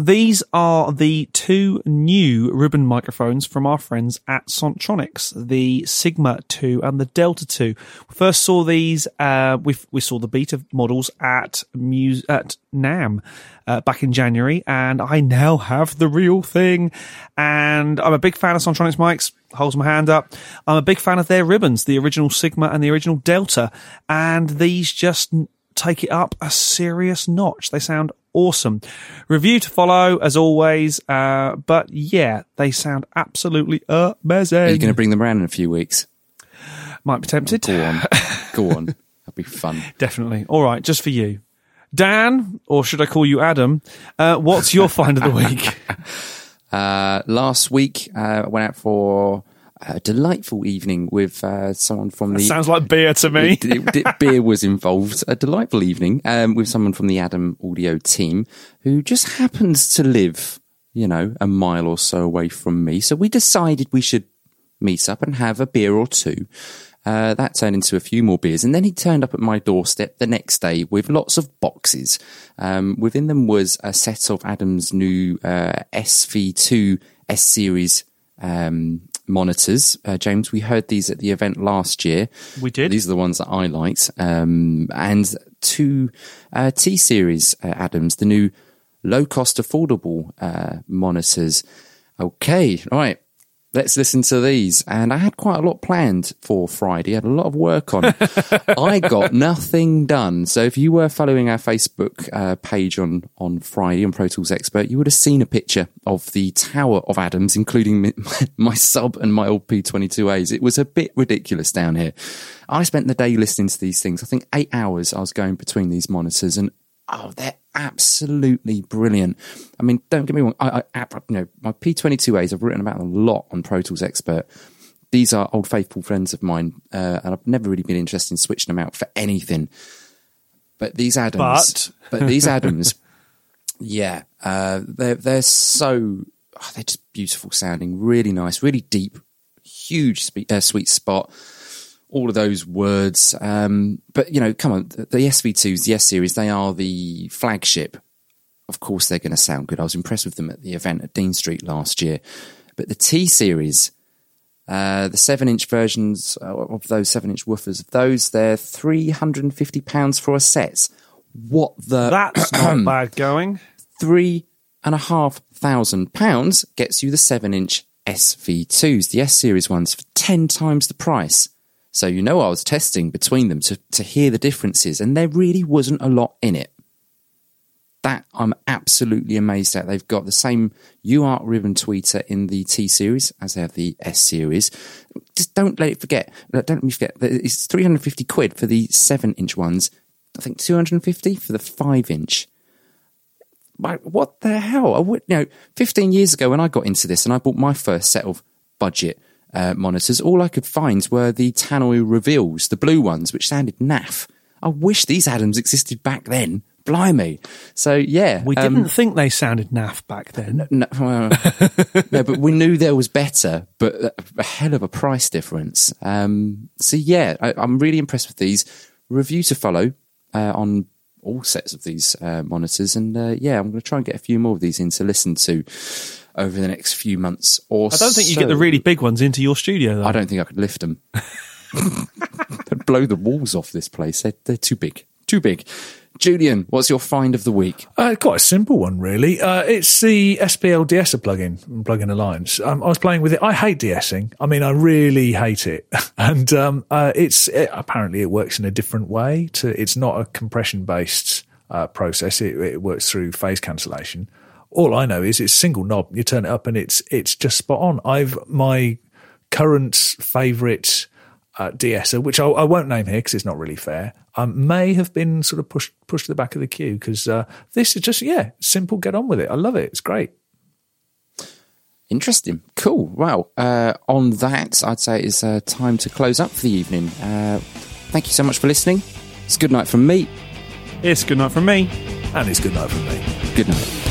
These are the two new ribbon microphones from our friends at Sontronics, the Sigma 2 and the Delta 2. We first saw these, we saw the beta models at NAMM back in January, and I now have the real thing. And I'm a big fan of Sontronics mics. Holds my hand up. I'm a big fan of their ribbons, the original Sigma and the original Delta, and these just take it up a serious notch. They sound awesome. Review to follow, as always. But yeah, they sound absolutely amazing. Are you going to bring them around in a few weeks? Might be tempted. Go on. That'd be fun. Definitely. All right, just for you. Dan, or should I call you Adam, what's your find of the week? Last week, I went out for a delightful evening with someone from the... That sounds like beer to me. Beer was involved. A delightful evening with someone from the Adam Audio team who just happens to live, a mile or so away from me. So we decided we should meet up and have a beer or two. That turned into a few more beers. And then he turned up at my doorstep the next day with lots of boxes. Within them was a set of Adam's new SV2 S-Series monitors. James, we heard these at the event last year. We did. These are the ones that I liked. And two T-Series Adams, the new low-cost, affordable monitors. Okay, right. Let's listen to these. And I had quite a lot planned for Friday. I had a lot of work on. I got nothing done. So if you were following our Facebook page on Friday on Pro Tools Expert, you would have seen a picture of the Tower of Adams, including my sub and my old P22As. It was a bit ridiculous down here. I spent the day listening to these things. I think 8 hours I was going between these monitors, and they're absolutely brilliant. I mean, don't get me wrong. My P22As, I've written about a lot on Pro Tools Expert. These are old faithful friends of mine, and I've never really been interested in switching them out for anything. But these Adams, yeah, they're just beautiful sounding, really nice, really deep, huge sweet spot. All of those words. But, come on, the SV2s, the S-Series, they are the flagship. Of course, they're going to sound good. I was impressed with them at the event at Dean Street last year. But the T-Series, the 7-inch versions of those 7-inch woofers, they're £350 for a set. What the... That's not bad going. £3,500 gets you the 7-inch SV2s. The S-Series ones for 10 times the price. So I was testing between them to hear the differences, and there really wasn't a lot in it. That I'm absolutely amazed at. They've got the same UART ribbon tweeter in the T-Series as they have the S-Series. Just don't let me forget that it's £350 for the 7-inch ones. I think £250 for the 5-inch. What the hell? 15 years ago when I got into this and I bought my first set of budget monitors, all I could find were the Tannoy Reveals, the blue ones, which sounded naff. I wish these Adams existed back then. blimey. So, yeah. We didn't think they sounded naff back then. No, well, no, but we knew there was better, but a hell of a price difference. So, yeah, I'm really impressed with these. Review to follow on all sets of these monitors. And, yeah, I'm going to try and get a few more of these in to listen to over the next few months or so. I don't think you get the really big ones into your studio, though. I don't think I could lift them. They'd blow the walls off this place. They're too big. Too big. Julian, what's your find of the week? Quite a simple one, really. It's the SPL DSer plugin from Plugin Alliance. I was playing with it. I hate DSing. I mean, I really hate it. And apparently it works in a different way. It's not a compression-based process. It works through phase cancellation. All I know is it's single knob. You turn it up and it's just spot on. My current favourite DSer, which I won't name here because it's not really fair, may have been sort of pushed to the back of the queue because this is just, yeah, simple, get on with it. I love it. It's great. Interesting. Cool. Wow. On that, I'd say it's time to close up for the evening. Thank you so much for listening. It's good night from me. It's good night from me. And it's good night from me. Good night.